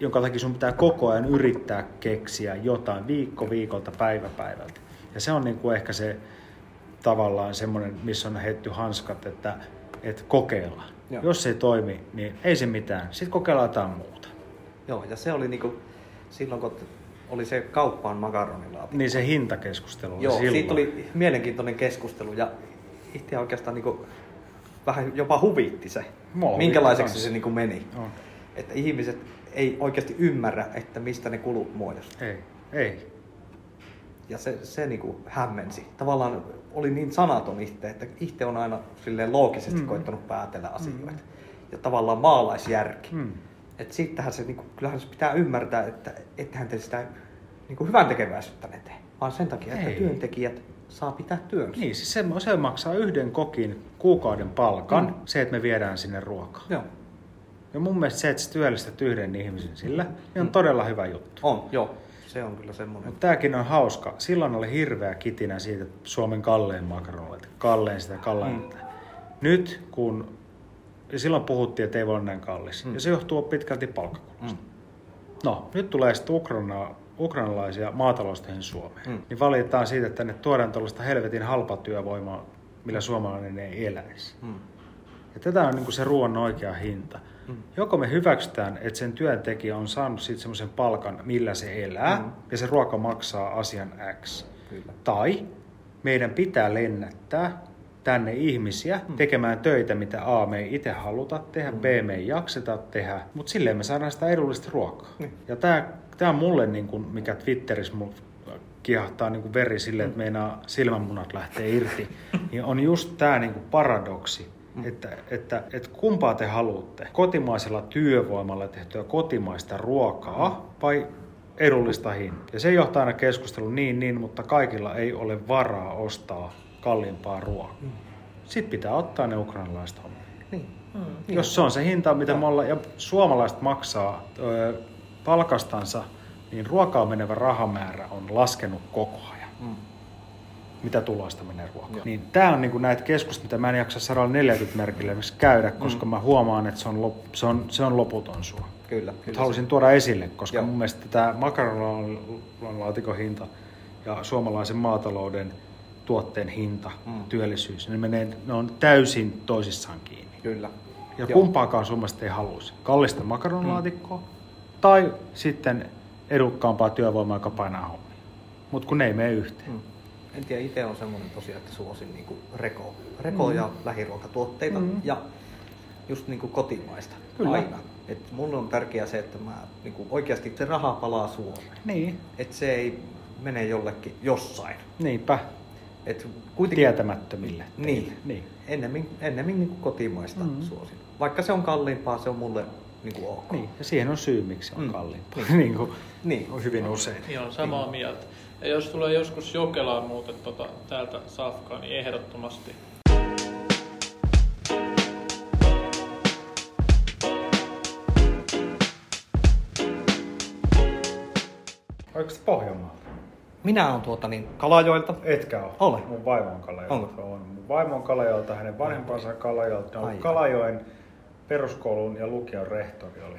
Jonka takia sun pitää koko ajan yrittää keksiä jotain viikko viikolta, päivä päivältä. Ja se on niin kuin ehkä se tavallaan semmoinen, missä on heitty hanskat, että kokeillaan. Joo. Jos se ei toimi, niin ei se mitään. Sitten kokeillaan jotain muuta. Joo, ja se oli niin kuin silloin, kun oli se kauppaan makaronilaatikko. Niin se hintakeskustelu. Joo, silloin siitä oli mielenkiintoinen keskustelu ja itse oikeastaan niin kuin vähän jopa huvitti se, minkälaiseksi se niin kuin meni. On. Että ihmiset ei oikeasti ymmärrä, että mistä ne kulut muodostuu. Ei. Ja se niin kuin hämmensi. Tavallaan oli niin sanaton itse, että itse on aina silleen loogisesti koittanut päätellä asioita. Ja tavallaan maalaisjärki. Että siitähän se, niin kuin, kyllähän se pitää ymmärtää, että ettehän te sitä niin kuin hyvän tekeväisyyttä ne tee. Vaan sen takia, että työntekijät saa pitää työnsä. Niin, siis se maksaa yhden kokin kuukauden palkan, se, että me viedään sinne ruokaa. Joo. Ja mun mielestä se, että sä työllistät yhden ihmisen sillä, niin on todella hyvä juttu. On, joo. Se on kyllä semmoinen. Mutta tämäkin on hauska. Silloin oli hirveä kitinä siitä Suomen kallein makaronilaatikko, kallein sitä. Nyt kun, silloin puhuttiin, että ei voi olla näin kallis. Ja se johtuu pitkälti palkkakulusta. No, nyt tulee sitten ukrainalaisia maataloustyöhön Suomeen. Niin valitaan siitä, että tänne tuodaan tuollaista helvetin halpatyövoimaa, millä suomalainen ei eläisi. Ja tätä on niin kuin se ruoan oikea hinta. Joko me hyväksytään, että sen työntekijä on saanut siitä semmoisen palkan, millä se elää, ja se ruoka maksaa asian X. Kyllä. Tai meidän pitää lennättää tänne ihmisiä tekemään töitä, mitä A, me ei itse haluta tehdä, B, me ei jakseta tehdä, mutta silleen me saadaan sitä edullista ruokaa. Ja tämä on mulle, niin kuin, mikä Twitterissä mulle kiehahtaa niin kuin veri silleen, että meinaa silmänmunat lähtee irti, niin on just tämä niin kuin paradoksi. Että kumpaa te haluatte? Kotimaisella työvoimalla tehtyä kotimaista ruokaa vai edullista hintaa? Ja se johtaa aina keskustelun niin, mutta kaikilla ei ole varaa ostaa kalliimpaa ruokaa. Sitten pitää ottaa ne ukrainalaiset hommat. Jos se on se hinta, mitä me ollaan, ja suomalaiset maksaa palkastansa, niin ruokaan menevä rahamäärä on laskenut koko ajan. Mitä tuloista menee ruokaa. Niin, tämä on niinku näitä keskusteluja, mitä mä en jaksa 140 merkille käydä, koska mä huomaan, että se on loputon sua. Kyllä. Haluaisin tuoda esille, koska mun mielestä tämä makaronilaatikon hinta ja suomalaisen maatalouden tuotteen hinta, työllisyys, ne on täysin toisissaan kiinni. Kyllä. Ja kumpaakaan suomalaisesta ei haluaisi. Kallista makaronilaatikkoa tai sitten edukkaampaa työvoimaa, joka painaa hommia. Mutta kun ne ei mene yhteen. En tiedä, itse on semmoinen tosiaan, että suosin niinku reko ja lähiruokatuotteita ja just niinku kotimaista. Kyllä. Aina. Et mulle on tärkeää se, että mä niinku oikeasti se raha palaa Suomeen. Niin. Et se ei mene jollekin jossain. Niinpä. Et kuitenkin tietämättömille. Niin. Ennemmin niinku kotimaista suosin. Vaikka se on kalliimpaa, se on mulle niinku ok. Niin. Ja siihen on syy, miksi se on kalliimpaa. Niin. On hyvin usein. Ihan samaa mieltä. Ja jos tulee joskus Jokelaan muuten täältä safkaa, niin ehdottomasti. Oliko se Pohjanmaalta? Minä olen Kalajoilta. Etkä ole. Ole. Mun vaimo on Kalajoilta. Onko? Mun vaimo on Kalajoilta, hänen vanhempansa on Kalajoilta. On Kalajoen peruskoulun ja lukion rehtori oli.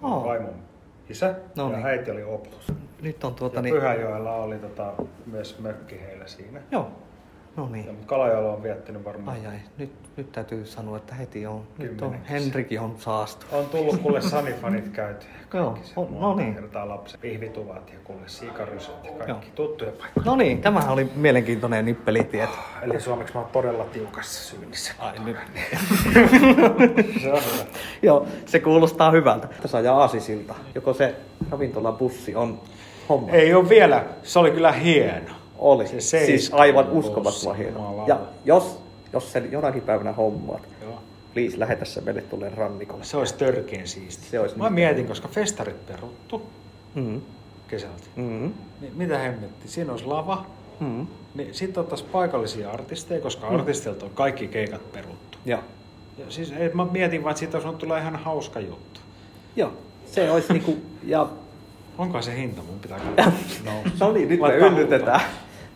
Mun vaimon isä ja äiti oli opus. Nyt on Pyhäjoella oli myös mökki heillä siinä. Joo. No niin. Ja Kalajoella on viettänyt varmaan. Nyt täytyy sanoa, että heti on. Nyt on Henrikin on saastunut. On tullut kuule sanifanit käyty. Kertaa lapset. Pihvituvat ja kuule siikaryset ja kaikki tuttuja paikkoja. No niin, tämähän oli mielenkiintoinen nippelitiet. Eli suomeksi mä oon todella tiukassa syynissä. Se on hyvä. Joo, se kuulostaa hyvältä. Tässä ajaa Aasisilta. Joko se ravintolabussi on homma? Ei ole vielä. Se oli kyllä hieno. Oli. Se siis aivan uskomattoman hieno. Ja jos sen jonakin päivänä hommaat, please lähetä se meille tulee rannikolle. Se olisi törkeen siisti. Mä mietin, koska festarit peruttu kesältä. Niin, mitä hemmetti? Siinä olisi lava. Niin, sitten ottaisiin paikallisia artisteja, koska artisteilta on kaikki keikat peruttu. Ja siis mä mietin vaan, että siitä olisi tullut ihan hauska juttu. Joo, se olisi niinku... Onko se hinta? Mun pitää katsoa. No niin, nyt me yllytetään.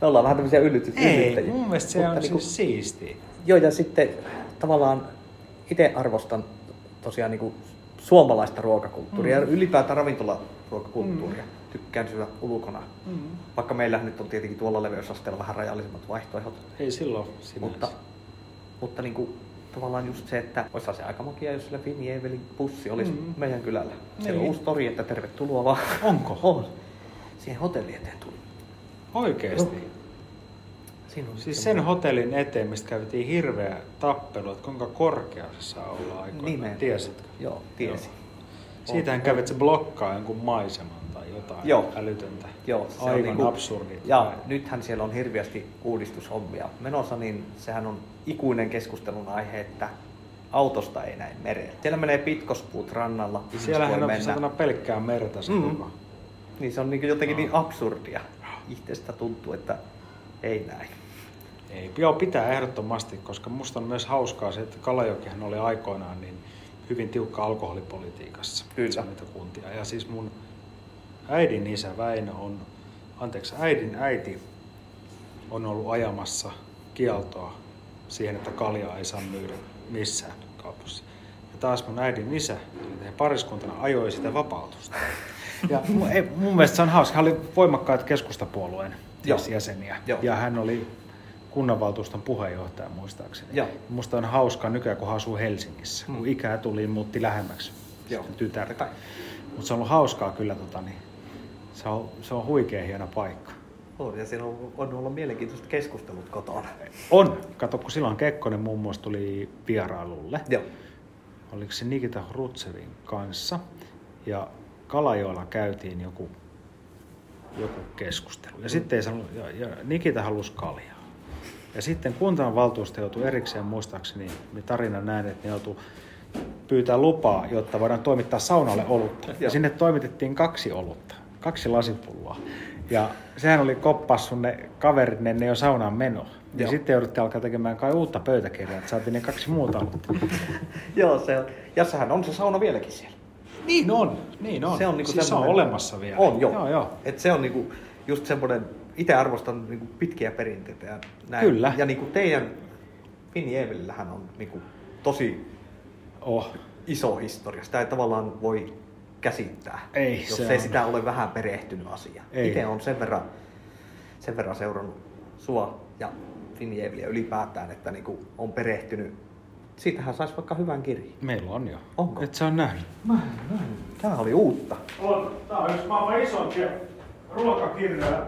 Me ollaan vähän tämmöisiä yllyttäjiä. Mun mielestä se mutta on niinku, siistiä. Joo, ja sitten tavallaan itse arvostan tosiaan niinku suomalaista ruokakulttuuria, ylipäätään ravintolaruokakulttuuria. Tykkään syödä ulkona. Vaikka meillä nyt on tietenkin tuolla leveysasteella vähän rajallisemmat vaihtoehdot. Ei silloin sinänsä. Mutta niinku, tavallaan just se, että olisihan se aika makia, jos sillä Finnjävelin bussi olisi meidän kylällä. Se on uusi tori, että tervetuloa vaan. Onko? On. Siihen hotellin eteen tuli. Oikeesti? Siis sen hotellin eteen, mistä käytiin hirveä tappelu, että kuinka korkea se saa olla aikoinaan. Tiesitkö? Joo, tiesin. Siitähän kävit se blokkaa jonkun maiseman tai jotain älytöntä. Joo, se aivan niinku, absurdit. Ja nythän siellä on hirveästi uudistushommia menossa, niin sehän on ikuinen keskustelun aihe, että autosta ei näe merellä. Siellä menee pitkospuut rannalla. Siellähän on satana pelkkää merta se kuva. Niin se on niinku jotenkin niin absurdia. Itsestä tuntuu, että ei näin. Ei, pitää ehdottomasti, koska musta on myös hauskaa se, että Kalajokihan oli aikoinaan niin hyvin tiukka alkoholipolitiikassa. Kyllä. Niitä kuntia. Ja siis mun äidin isä Väinö äidin äiti on ollut ajamassa kieltoa siihen, että kaljaa ei saa myydä missään kaupassa. Ja taas mun äidin isä, eli pariskuntana, ajoi sitä vapautusta. Ja mun mielestä se on hauska. Hän oli voimakkaat keskustapuolueen jäseniä. Ja hän oli kunnanvaltuuston puheenjohtaja muistaakseni. Musta on hauskaa nykyään, kun asuu Helsingissä. Kun ikää tuli, muutti lähemmäksi tytärtä. Mutta se on ollut hauskaa kyllä. Se on huikea hieno paikka. Ja siinä on ollut mielenkiintoiset keskustelut kotona. On. Kato, kun silloin Kekkonen muun muassa tuli vierailulle. Oliko se Nikita Hrutššovin kanssa. Ja Kalajoella käytiin joku keskustelu. Ja sitten ei sanonut, ja Nikita halusi kaljaa. Ja sitten kuntavaltuusto joutui erikseen muistaakseni, tarina näin, että ne joutui pyytää lupaa, jotta voidaan toimittaa saunalle olutta. Ja sinne toimitettiin 2 olutta, 2 lasipulloa. Ja sehän oli koppassut ne kaverit, ne jo saunaan menoa. Ja sitten jouduttiin alkaa tekemään kai uutta pöytäkirjaa, että saatiin ne 2 muuta olutta. Joo, se on. Ja sehän on se sauna vieläkin siellä. Niin on. Se on, niinku siis se on olemassa vielä. On, joo. Et se on niinku just semmoinen, itse arvostan niinku pitkiä perinteitä ja näin. Kyllä. Ja niinku teidän Finnjävelillähän on niinku tosi iso historia. Sitä ei tavallaan voi käsittää, jos ei sitä ole vähän perehtynyt asiaan. Itse on sen verran seurannut sua ja Finnjäveliä ylipäätään, että niinku on perehtynyt. Siitähän saisi vaikka hyvän kirjan. Meillä on jo. Onko? Et sä on nähnyt. Mä en. Tää oli uutta. Tää on yksi maailman isompia ruokakirjoja.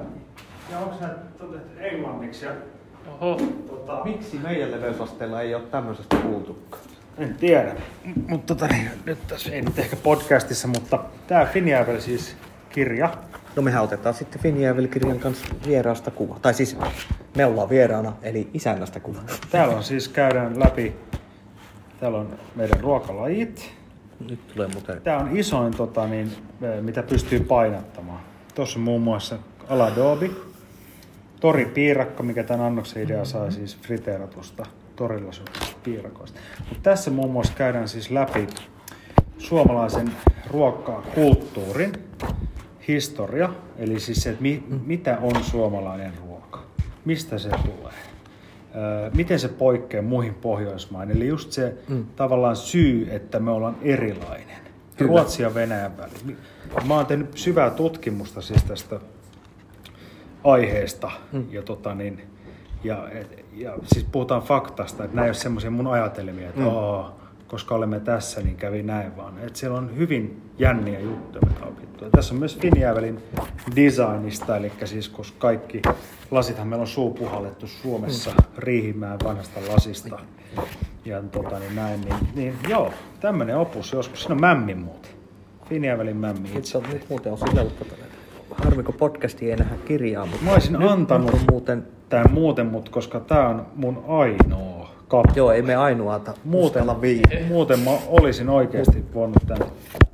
Ja onks nää englanniksi? Oho. Miksi meidän leveysasteella ei ole tämmöisestä kuultukaan? En tiedä. Mutta nyt tässä ei nyt ehkä podcastissa, mutta tää Finnjäveli siis kirja. No mehän otetaan sitten Finnjäveli-kirjan kanssa vieraasta kuva. Tai siis me ollaan vieraana, eli isännästä kuva. Täällä on siis käydään läpi. Täällä on meidän ruokalajit. Nyt tulee muuten. Tää on isoin, mitä pystyy painattamaan. Tuossa on muun muassa aladobi, toripiirakka, mikä tämän annoksen idea saa siis friteeratusta torilla syödystä piirakoista. Mutta tässä muun muassa käydään siis läpi suomalaisen ruokakulttuurin, historia, eli siis se, että mitä on suomalainen ruoka, mistä se tulee, miten se poikkeaa muihin Pohjoismaihin, eli just se tavallaan syy, että me ollaan erilainen. Kyllä. Ruotsi ja Venäjän väliin. Mä oon tehnyt syvää tutkimusta siis tästä aiheesta ja siis puhutaan faktasta, että nämä ei ole semmoisia mun ajatelmia, että koska olemme tässä, niin kävi näin vaan. Että siellä on hyvin jänniä juttuja, mitä opittua. Tässä on myös Finnjävelin designista, eli siis koska kaikki lasithan meillä on suupuhallettu Suomessa Riihimään vanhasta lasista. Ja niin tämmönen opus joskus. Siinä on mämmi muuten. Finnjävelin mämmi. Itse on nyt muuten on sinällä harmiko podcasti ei nähdä kirjaa, mutta mä olisin antanut muuten, mutta koska tää on mun ainoa kappale. Joo, ei me ainoata. Muuten mä olisin oikeasti voinut tän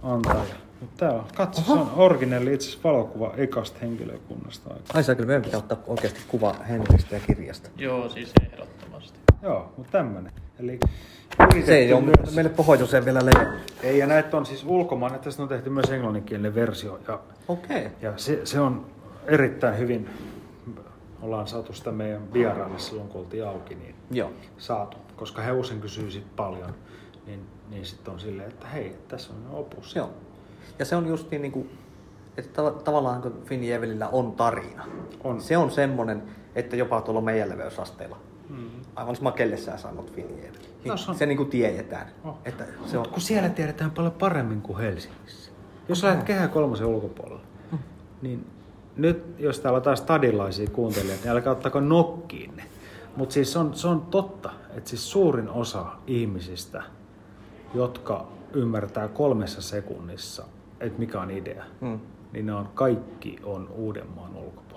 antaa. Mut tää on, katso, se on originelli itse asiassa valokuva ekasta henkilökunnasta. Ai se kyllä meidän pitää ottaa oikeasti kuva Henristä ja kirjasta. Joo, siis ehdottomasti. Joo, mutta tämmönen. Eli se ei ole myös meille pohjoiseen vielä leijä. Ei, ja näitä on siis ulkomaan, että tästä on tehty myös englanninkielinen versio. Ja se on erittäin hyvin, ollaan saatu sitä meidän vieraille silloin, kun oltiin auki, niin saatu. Koska he usein kysyy sit paljon, niin sitten on silleen, että hei, tässä on opus. Joo. Ja se on just niin kuin, että tavallaan kun Finnjävelillä on tarina. On. Se on semmoinen, että jopa tuolla meidän leveysasteella. Aivan sama, kelle sä sanot Finnjäveli. No, se niin kuin tiedetään. Että se on. Kun siellä tiedetään paljon paremmin kuin Helsingissä. Jos lähdet Kehä kolmosen ulkopuolella, niin nyt jos täällä on taas stadilaisia kuuntelijat, niin älkää ottako nokkiin ne. Mutta siis se on totta, että siis suurin osa ihmisistä, jotka ymmärtää 3 sekunnissa, että mikä on idea, niin ne on kaikki on Uudenmaan ulkopuolella.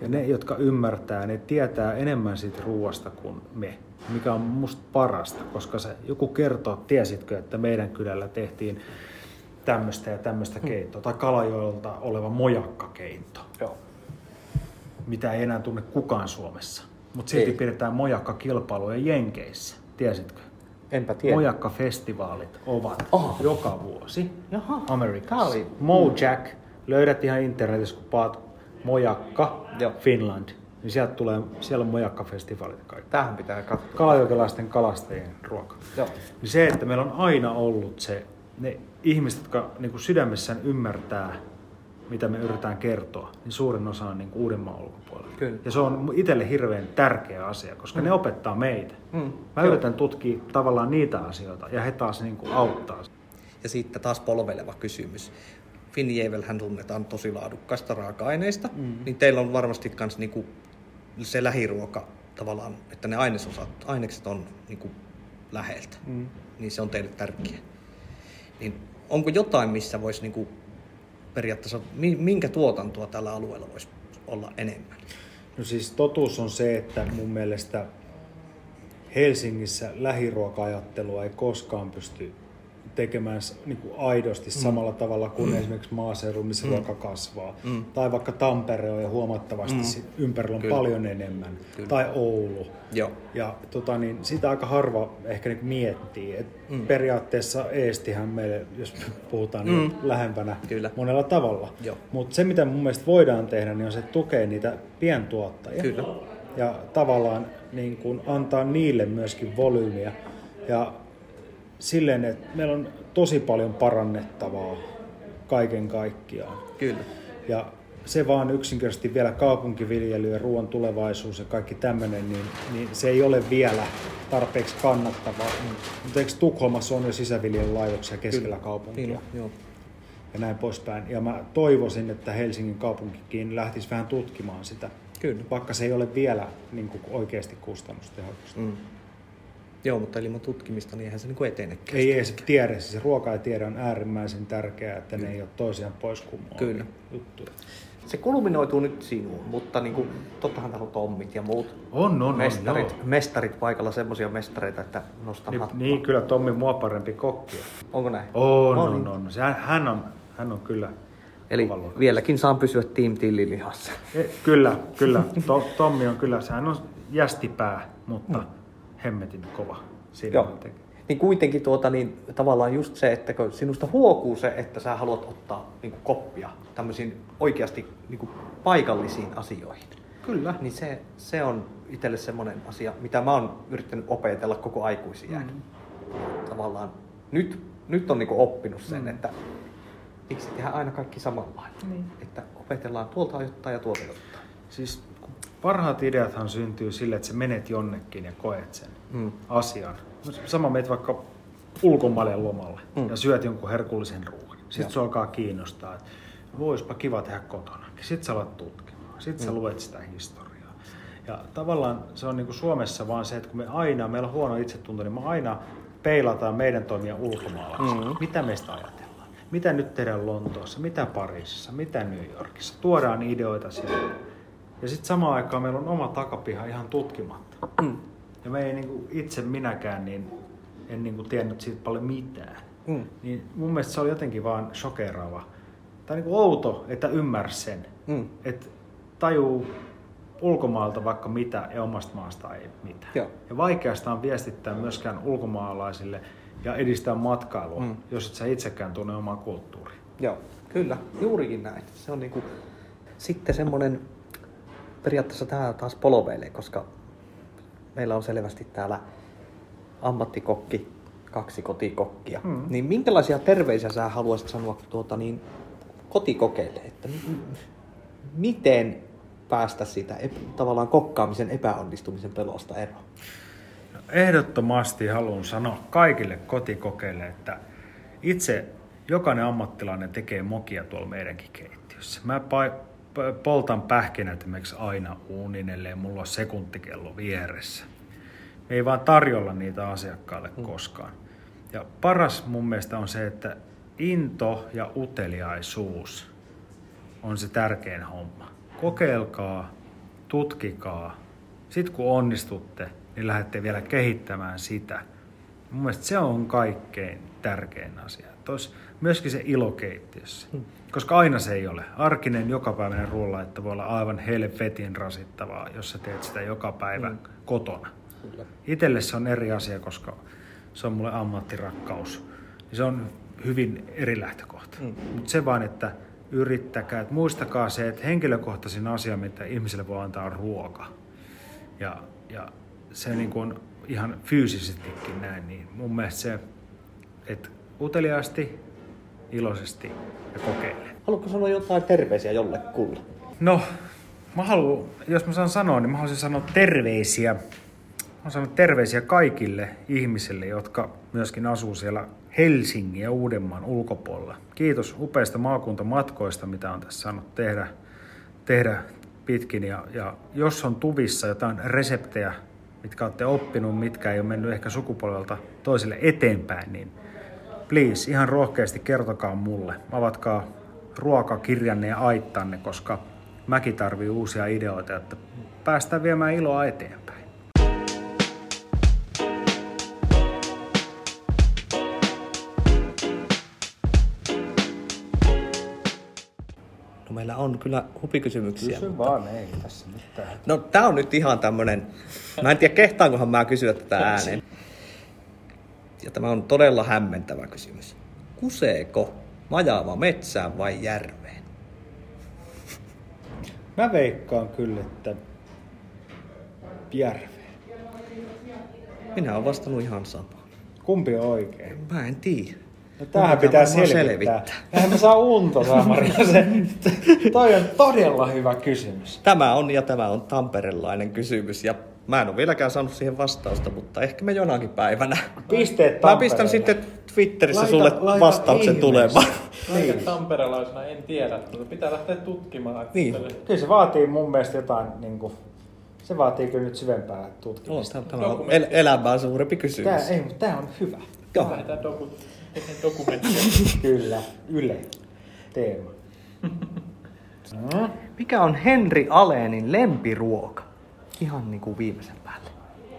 Ja ne, jotka ymmärtää, ne tietää enemmän siitä ruoasta kuin me, mikä on musta parasta, koska se joku kertoo, että tiesitkö, että meidän kylällä tehtiin tämmöistä ja tämmöistä keittoa, tai Kalajoelta oleva mojakkakeitto, mitä ei enää tunne kukaan Suomessa. Mutta silti pidetään mojakkakilpailuja Jenkeissä, tiesitkö? Enpä tiedä. Mojakkafestivaalit ovat joka vuosi Amerikassa. Mojack, löydät ihan internetissä, kun Mojakka, Finland. Niin sieltä tulee, siellä on mojakkafestivaalit kaikki. Tähän pitää katsoa. Kalajokelaisten kalastajien ruoka. Joo. Niin se, että meillä on aina ollut se, ne ihmiset, jotka niin sydämessään ymmärtää, mitä me yritetään kertoa, niin suurin osa on niin Uudenmaan ulkopuolella. Kyllä. Ja se on itselle hirveän tärkeä asia, koska ne opettaa meitä. Mä yritän tutkia tavallaan niitä asioita ja he taas niin auttaa. Ja sitten taas polveleva kysymys. Finnjävelhän tunnetaan tosi laadukkaista raaka-aineista, niin teillä on varmasti myös niinku se lähiruoka tavallaan, että ne ainekset on niinku läheltä, niin se on teille tärkeä. Niin onko jotain, missä voisi niinku periaatteessa, minkä tuotantoa tällä alueella voisi olla enemmän? No siis totuus on se, että mun mielestä Helsingissä lähiruoka-ajattelua ei koskaan pysty tekemään niin aidosti samalla tavalla kuin esimerkiksi maaseudulla, missä ruoka kasvaa. Tai vaikka Tampere on ja huomattavasti ympärillä on paljon enemmän. Kyllä. Tai Oulu. Joo. Ja sitä aika harva ehkä niin miettii. Et periaatteessa Eestihän meille, jos puhutaan niin lähempänä, kyllä, monella tavalla. Mutta se, mitä mun mielestä voidaan tehdä, niin on se, että tukee niitä pientuottajia. Kyllä. Ja tavallaan niin kun antaa niille myöskin volyymiä. Ja silleen, että meillä on tosi paljon parannettavaa kaiken kaikkiaan. Kyllä. Ja se vaan yksinkertaisesti vielä kaupunkiviljely ja ruoan tulevaisuus ja kaikki tämmöinen, niin se ei ole vielä tarpeeksi kannattavaa. Mutta eikö Tukholmassa on jo sisäviljelylaitoksia keskellä kaupunkia? Kyllä, joo. Ja näin poispäin. Ja mä toivoisin, että Helsingin kaupunkikin lähtisi vähän tutkimaan sitä. Kyllä. Vaikka se ei ole vielä niin kuin oikeasti kustannustehokasta. Joo, mutta ilman tutkimista niin eihän se niinku etenekään. Ei edes tiedä, siis ruoka ja tiede on äärimmäisen tärkeää, että ne ei ole toisiaan pois kummaa. Kyllä. Juttuja. Se kulminoituu nyt sinuun, mutta niinku, tottahan täällä on Tommit ja muut mestarit paikalla, semmoisia mestareita, että nostan hattua. Niin, kyllä Tommi mua parempi kokki. Onko näin? On. Hän on kyllä. Eli vieläkin saan pysyä Team Tillilihassa. Kyllä. Tommi on kyllä, sehän on jästipää, mutta hemmetin kova. Siinä tekee. Niin kuitenkin tavallaan just se, että kun sinusta huokuu se, että sä haluat ottaa koppia tämmöisiin oikeasti paikallisiin asioihin. Kyllä. Niin se on itselle semmoinen asia, mitä mä oon yrittänyt opetella koko aikuisiän. Mm-hmm. Tavallaan nyt on oppinut sen, että miksi tehdään aina kaikki samanlainen. Mm-hmm. Että opetellaan tuolta ajoittain ja tuolta ajoittain. Siis parhaat ideathan syntyy sille, että sä menet jonnekin ja koet sen asian. Sama meet vaikka ulkomaille lomalle ja syöt jonkun herkullisen ruoan. Sitten se alkaa kiinnostaa, että voispa kiva tehdä kotona. Sitten sä alat tutkimaan, sitten sä luet sitä historiaa. Ja tavallaan se on niin kuin Suomessa vaan se, että kun meillä on huono itsetunto, niin me aina peilataan meidän toimia ulkomaalaisiksi. Mitä meistä ajatellaan? Mitä nyt tehdään Lontoossa? Mitä Pariisissa? Mitä New Yorkissa? Tuodaan ideoita siellä. Ja sitten samaan aikaan meillä on oma takapiha ihan tutkimatta. Ja me ei itse minäkään en tiennyt siitä paljon mitään. Niin mun mielestä se oli jotenkin vaan shokeraava. Tai outo, että ymmärsi sen. Että tajuu ulkomaalta vaikka mitä ja omasta maasta ei mitään. Joo. Ja vaikeastaan viestittää myöskään ulkomaalaisille ja edistää matkailua, jos et sä itsekään tunne omaa kulttuuria. Joo, kyllä. Juurikin näin. Se on sitten semmoinen... Periaatteessa tämä taas polveilee, koska meillä on selvästi täällä ammattikokki, 2 kotikokkia. Niin minkälaisia terveisiä sä haluaisit sanoa kotikokeille, että miten päästä sitä tavallaan kokkaamisen epäonnistumisen pelosta eroon? No, ehdottomasti haluan sanoa kaikille kotikokeille, että itse jokainen ammattilainen tekee mokia tuolla meidänkin keittiössä. Poltan pähkinät esimerkiksi aina uunin, ellei mulla on sekuntikello vieressä. Me ei vaan tarjolla niitä asiakkaalle koskaan. Ja paras mun mielestä on se, että into ja uteliaisuus on se tärkein homma. Kokeilkaa, tutkikaa. Sitten kun onnistutte, niin lähdette vielä kehittämään sitä. Mun mielestä se on kaikkein tärkein asia. Myöskin se ilo keittiössä. Koska aina se ei ole. Arkinen jokapäiväinen ruoanlaitto voi olla aivan helvetin rasittavaa, jos sä teet sitä joka päivä kotona. Kyllä. Itelle se on eri asia, koska se on mulle ammattirakkaus. Se on hyvin eri lähtökohta. Mutta se vaan, että yrittäkää. Että muistakaa se, että henkilökohtaisin asia, mitä ihmiselle voi antaa, on ruoka. Ja se on ihan fyysisestikin näin. Niin mun mielestä se, että uteliaasti, iloisesti ja kokeilen. Haluatko sanoa jotain terveisiä jollekulle? No, jos mä saan sanoa, niin mä haluaisin sanoa terveisiä. Mä sanon terveisiä kaikille ihmisille, jotka myöskin asuu siellä Helsingin ja Uudenmaan ulkopuolella. Kiitos upeista maakuntamatkoista, mitä on tässä saanut tehdä pitkin. Ja jos on tuvissa jotain reseptejä, mitkä olette oppinut, mitkä ei ole mennyt ehkä sukupolvelta toiselle eteenpäin, niin please, ihan rohkeasti kertokaa mulle. Avatkaa ruokakirjanne ja aittanne, koska mäkin tarvii uusia ideoita, että päästään viemään iloa eteenpäin. No, meillä on kyllä hupikysymyksiä. Kysy vaan, ei tässä mitään. No, tää on nyt ihan tämmönen, mä en tiedä kehtaankohan mä kysyä tätä ääneen. Ja tämä on todella hämmentävä kysymys. Kuseeko majava metsään vai järveen? Mä veikkaan kyllä, että järveen. Minä olen vastannut ihan samaan. Kumpi on oikein? Mä en tiedä. No, tämähän pitää selvittää. Tähän mä saan unta, Samari. Toi on todella hyvä kysymys. Tämä on tamperelainen kysymys. Ja mä en ole vieläkään saanut siihen vastausta, mutta ehkä me jonakin päivänä. Pisteet Tampereelle. Mä pistän sitten Twitterissä sulle vastauksen tulemaan. Laita tamperelaisena, en tiedä, mutta pitää lähteä tutkimaan. Niin. Kyllä se vaatii mun mielestä jotain, se vaatii kyllä nyt syvempää tutkimista. Tämä on elämään suurempi kysymys. Tämä on hyvä. Lähdetään dokumenttia. Kyllä, Yle Teema. Mikä on Henri Alénin lempiruoka? Ihan viimeisen päälle.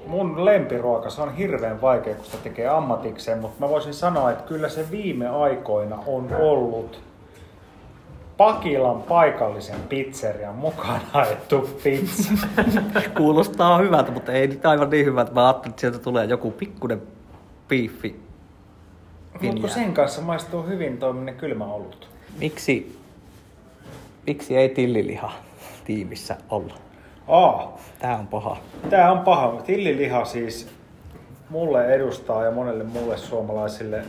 Mun lempiruoka, se on hirveän vaikea, kun sitä tekee ammatikseen, mutta mä voisin sanoa, että kyllä se viime aikoina on ollut Pakilan paikallisen pizzerian mukana haettu pizza. Kuulostaa hyvältä, mutta ei nyt aivan niin hyvältä. Mä ajattelin, että sieltä tulee joku pikkuinen beefi. Mutta sen kanssa maistuu hyvin tuommoinen kylmä olut. Miksi ei tilliliha tiimissä olla? Tää on paha. Tää on paha. Tilliliha siis mulle edustaa ja monelle muulle suomalaisille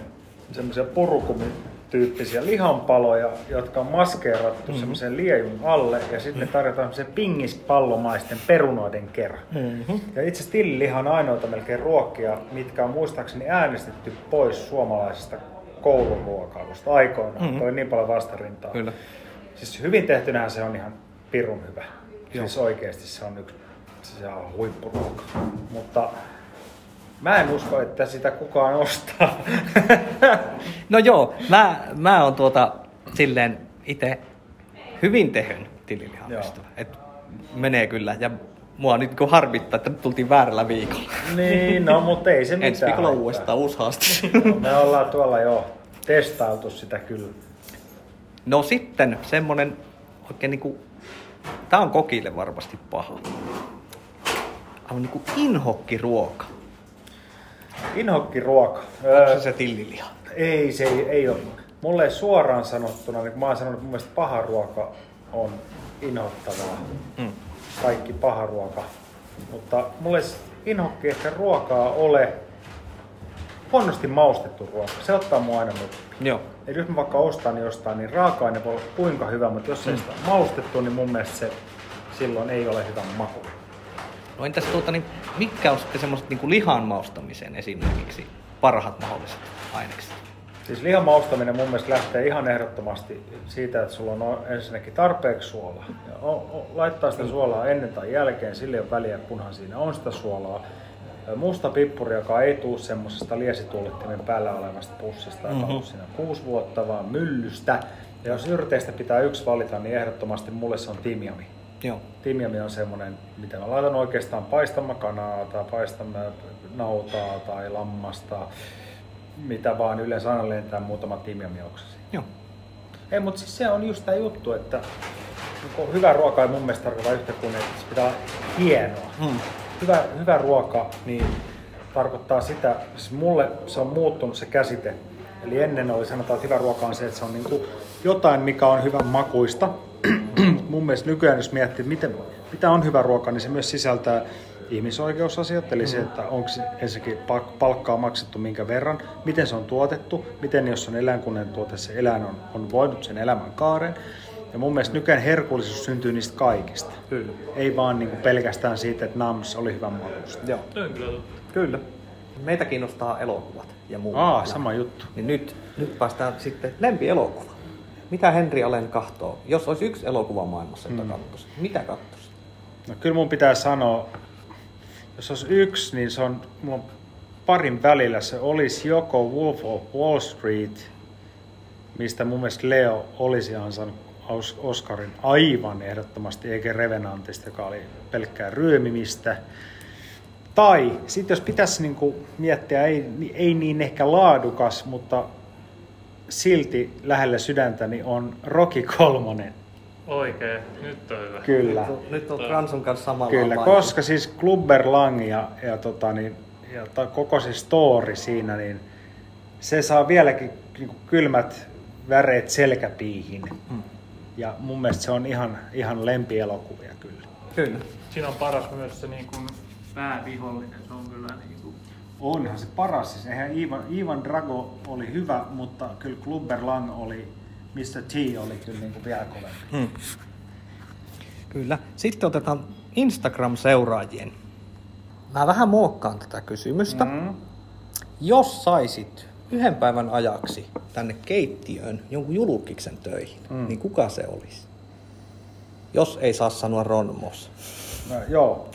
semmoisia porukumityyppisiä lihanpaloja, jotka on maskeerattu semmoisen liejun alle ja sitten tarjotaan se pingispallomaisten perunoiden kerran. Ja itse asiassa tilliliha on ainoita melkein ruokia, mitkä on muistaakseni äänestetty pois suomalaisesta kouluruokailusta aikoinaan. Toi niin paljon vastarintaa. Kyllä. Siis hyvin tehtynähän se on ihan pirun hyvä. Siis oikeesti se on yksi huippuruoka, mutta mä en usko, että sitä kukaan ostaa. No joo, mä oon silleen ite hyvin tehyn tililihamistolla. Et menee kyllä ja mua nyt kun harmittaa, että tultiin väärällä viikolla. Niin, no mut ei se mitään. Ensi viikolla uudestaan uusi haaste. No, me ollaan tuolla jo testailtu sitä kyllä. No sitten semmonen oikein niinku... Tää on kokille varmasti paha. On niinku inhokkiruoka. Inhokkiruoka. Onko se tilliliha? Ei, se ei ole. Mulle suoraan sanottuna, niin mä oon sanonut, että mun mielestä paha ruoka on inhottavaa. Kaikki paha ruoka. Mutta mulle inhokki ehkä ruokaa ole huonosti maustettu ruoka. Se ottaa mua aina muttiin. Joo. Eli jos mä vaikka ostan jostain, niin raaka-aine voi olla kuinka hyvä, mutta jos ei sitä ole maustettu, niin mun mielestä se silloin ei ole hyvän maku. No entäs niin mitkä on sitten semmoiset niin kuin lihan maustamisen esimerkiksi parhaat mahdolliset ainekset? Siis lihan maustaminen mun mielestä lähtee ihan ehdottomasti siitä, että sulla on ensinnäkin tarpeeksi suolaa. Laittaa sitä suolaa ennen tai jälkeen, sille ei ole väliä, kunhan siinä on sitä suolaa. Musta pippuri, joka ei tule semmosesta liesituulittimen päällä olevasta pussista, joka on siinä 6 vuotta, vaan myllystä. Ja jos yrteistä pitää yksi valita, niin ehdottomasti mulle se on timjami. Joo. Timjami on semmoinen, mitä mä laitan oikeastaan paistamme kanaa tai paistamme nautaa tai lammasta, mitä vaan yleensä aina lentää muutama timjamioksasi. Joo. Ei, mutta siis se on just tää juttu, että hyvä ruoka ei mun mielestä tarkoita yhtä kuin, että se pitää hienoa. Hyvä ruoka niin tarkoittaa sitä, siis mulle se on muuttunut se käsite. Eli ennen oli sanotaan, että hyvä ruoka on se, että se on niin kuin jotain, mikä on hyvän makuista. Mun mielestä nykyään jos miettii, mitä on hyvä ruoka, niin se myös sisältää ihmisoikeusasiat. Eli se, että onko ensinnäkin palkkaa maksettu minkä verran, miten se on tuotettu, miten jos on eläinkunnan tuote, se eläin on voinut sen elämän kaaren. Ja mun mielestä nykyään herkullisuus syntyy niistä kaikista. Kyllä. Ei vaan niinku pelkästään siitä, että nams oli hyvän makuista. Joo. Kyllä. Meitä kiinnostaa elokuvat ja muu. Sama juttu. Niin nyt päästään sitten lempielokuva. Mitä Henri Alén kahtoo? Jos olisi yksi elokuva maailmassa, jota kattoisi, mitä kattoisi? No kyllä mun pitää sanoa, jos olisi yksi, niin se on mun parin välillä. Se olisi joko Wolf of Wall Street, mistä mun mielestä Leo olisi ansainnut Oscarin aivan ehdottomasti, eikä Revenantista, joka oli pelkkää ryömimistä. Tai sitten jos pitäisi niinku miettiä, ei niin ehkä laadukas, mutta silti lähellä sydäntäni on Rocky III. Oikein, nyt on hyvä. Kyllä. Nyt on Ransun kanssa samalla. Kyllä, koska siis Clubber Lang ja koko se story siinä, niin se saa vieläkin niinku kylmät väreet selkäpiihin. Ja mun mielestä se on ihan lempielokuvia kyllä. Kyllä. Siinä on paras myös se niin kuin päävihollinen, se on kyllä niin kuin... Onhan se paras, siis eihän Ivan Drago oli hyvä, mutta kyllä Clubber Lang oli, Mr. T oli kyllä niin kuin vielä kovempi. Kyllä. Sitten otetaan Instagram-seuraajien. Mä vähän muokkaan tätä kysymystä. Jos saisit yhden päivän ajaksi tänne keittiöön jonkun julkiksen töihin, niin kuka se olisi? Jos ei saa sanoa Ron Moss. No, joo.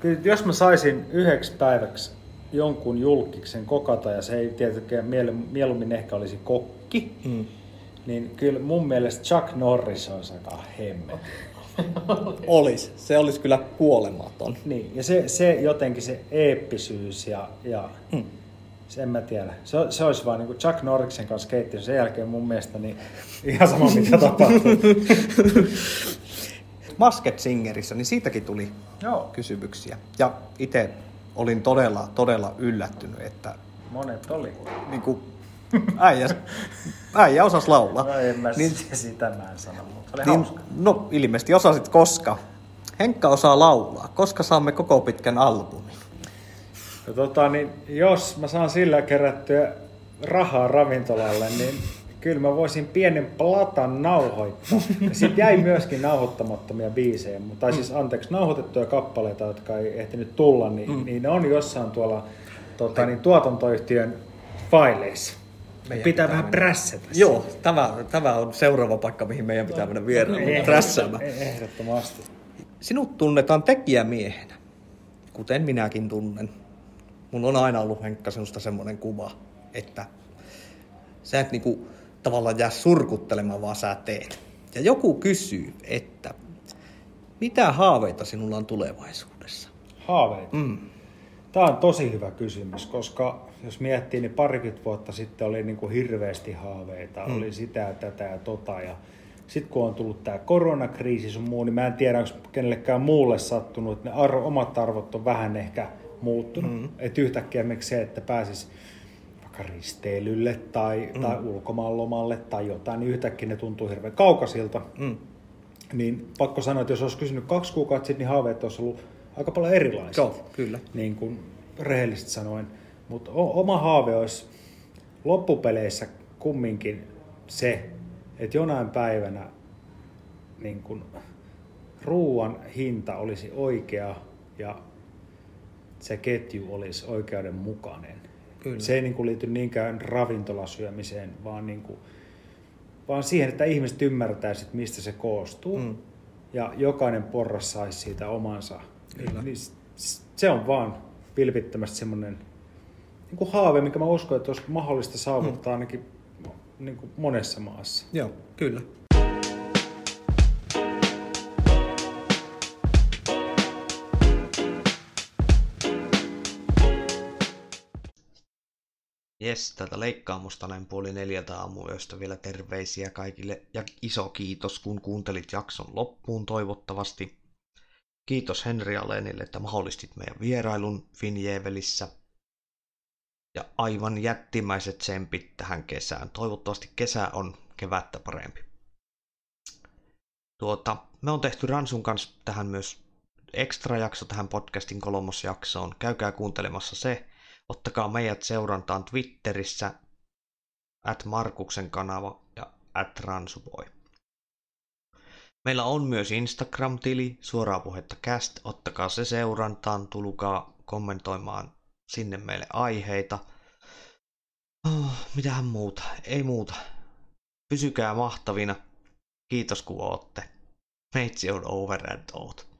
Kyllä, jos mä saisin 1 päiväksi jonkun julkiksen kokata, ja se ei tietenkään mieluummin ehkä olisi kokki, niin kyllä mun mielestä Chuck Norris on aika hemmen. Olis. Se olisi kyllä kuolematon. Niin, ja se jotenkin se eeppisyys ja en mä tiedä. Se olisi vaan niinku Chuck Norriksen kanssa keittiössä sen jälkeen mun mielestä niin ihan sama mitä tapahtuu. Masked Singerissä, niin siitäkin tuli kysymyksiä. Ja itse olin todella yllättynyt, että Monet oli. Niin kuin äijä osasi laulaa. No en mä niin, sitä mä en sano, mutta se oli niin, hauska. No ilmeisesti osasit, koska Henkka osaa laulaa. Koska saamme koko pitkän albumin? No, niin jos mä saan sillä kerättyä rahaa ravintolalle, niin kyllä mä voisin pienen platan nauhoittaa. Sitten jäi myöskin nauhoittamattomia biisejä, tai siis anteeksi, nauhoitettuja kappaleita, jotka ei ehtinyt tulla, niin ne on jossain tuolla tuotantoyhtiön faileissa. Pitää vähän prässätä. Joo, tämä on seuraava paikka, mihin meidän pitää mennä vieraan prässäämään. Ehdottomasti. Sinut tunnetaan tekijämiehenä, kuten minäkin tunnen. Mun on aina ollut, Henkka, sinusta semmoinen kuva, että sä et niinku tavallaan jää surkuttelemaan, vaan sä teet. Ja joku kysyy, että mitä haaveita sinulla on tulevaisuudessa? Haaveita? Tämä on tosi hyvä kysymys, koska jos miettii, niin 20 vuotta sitten oli niin kuin hirveästi haaveita. Oli sitä, tätä ja tota. Ja sitten kun on tullut tämä koronakriisi sun muu, niin mä en tiedä, onko kenellekään muulle sattunut, että ne omat arvot on vähän ehkä muuttunut. Että yhtäkkiä miksi se, että pääsis risteilylle tai ulkomaanlomalle tai jotain, niin yhtäkkiä ne tuntuu hirveän kaukaisilta. Niin pakko sanoa, että jos olisi kysynyt 2 kuukautta sitten, niin haaveet olisi ollut aika paljon erilaisia. Joo, kyllä. Niin kuin rehellisesti sanoen. Mutta oma haave olisi loppupeleissä kumminkin se, että jonain päivänä niin kuin ruuan hinta olisi oikea ja se ketju olisi oikeudenmukainen. Kyllä. Se ei niin kuin liity niinkään ravintolasyömiseen, vaan, niin kuin, vaan siihen, että ihmiset ymmärtäisi, että mistä se koostuu. Ja jokainen porras saisi siitä omansa. Niin, se on vaan vilpittömästi semmoinen niin kuin haave, mikä mä uskon, että olisi mahdollista saavuttaa ainakin niin kuin monessa maassa. Joo, kyllä. Jes, täältä leikkaamusta näin 3:30 aamuyöstä vielä terveisiä kaikille ja iso kiitos, kun kuuntelit jakson loppuun toivottavasti. Kiitos Henri Alénille, että mahdollistit meidän vierailun Finnjävelissä. Ja aivan jättimäiset tsempit tähän kesään. Toivottavasti kesä on kevättä parempi. Me on tehty Ransun kanssa tähän myös extra-jakso tähän podcastin 3. jaksoon. Käykää kuuntelemassa se. Ottakaa meidät seurantaan Twitterissä @Markuksen kanava ja @Ransupoi. Meillä on myös Instagram-tili, Suoraa Puhetta Cast. Ottakaa se seurantaan, tulkaa kommentoimaan sinne meille aiheita. Mitähän muuta? Ei muuta. Pysykää mahtavina. Kiitos kun ootte. Meitsi on over and out.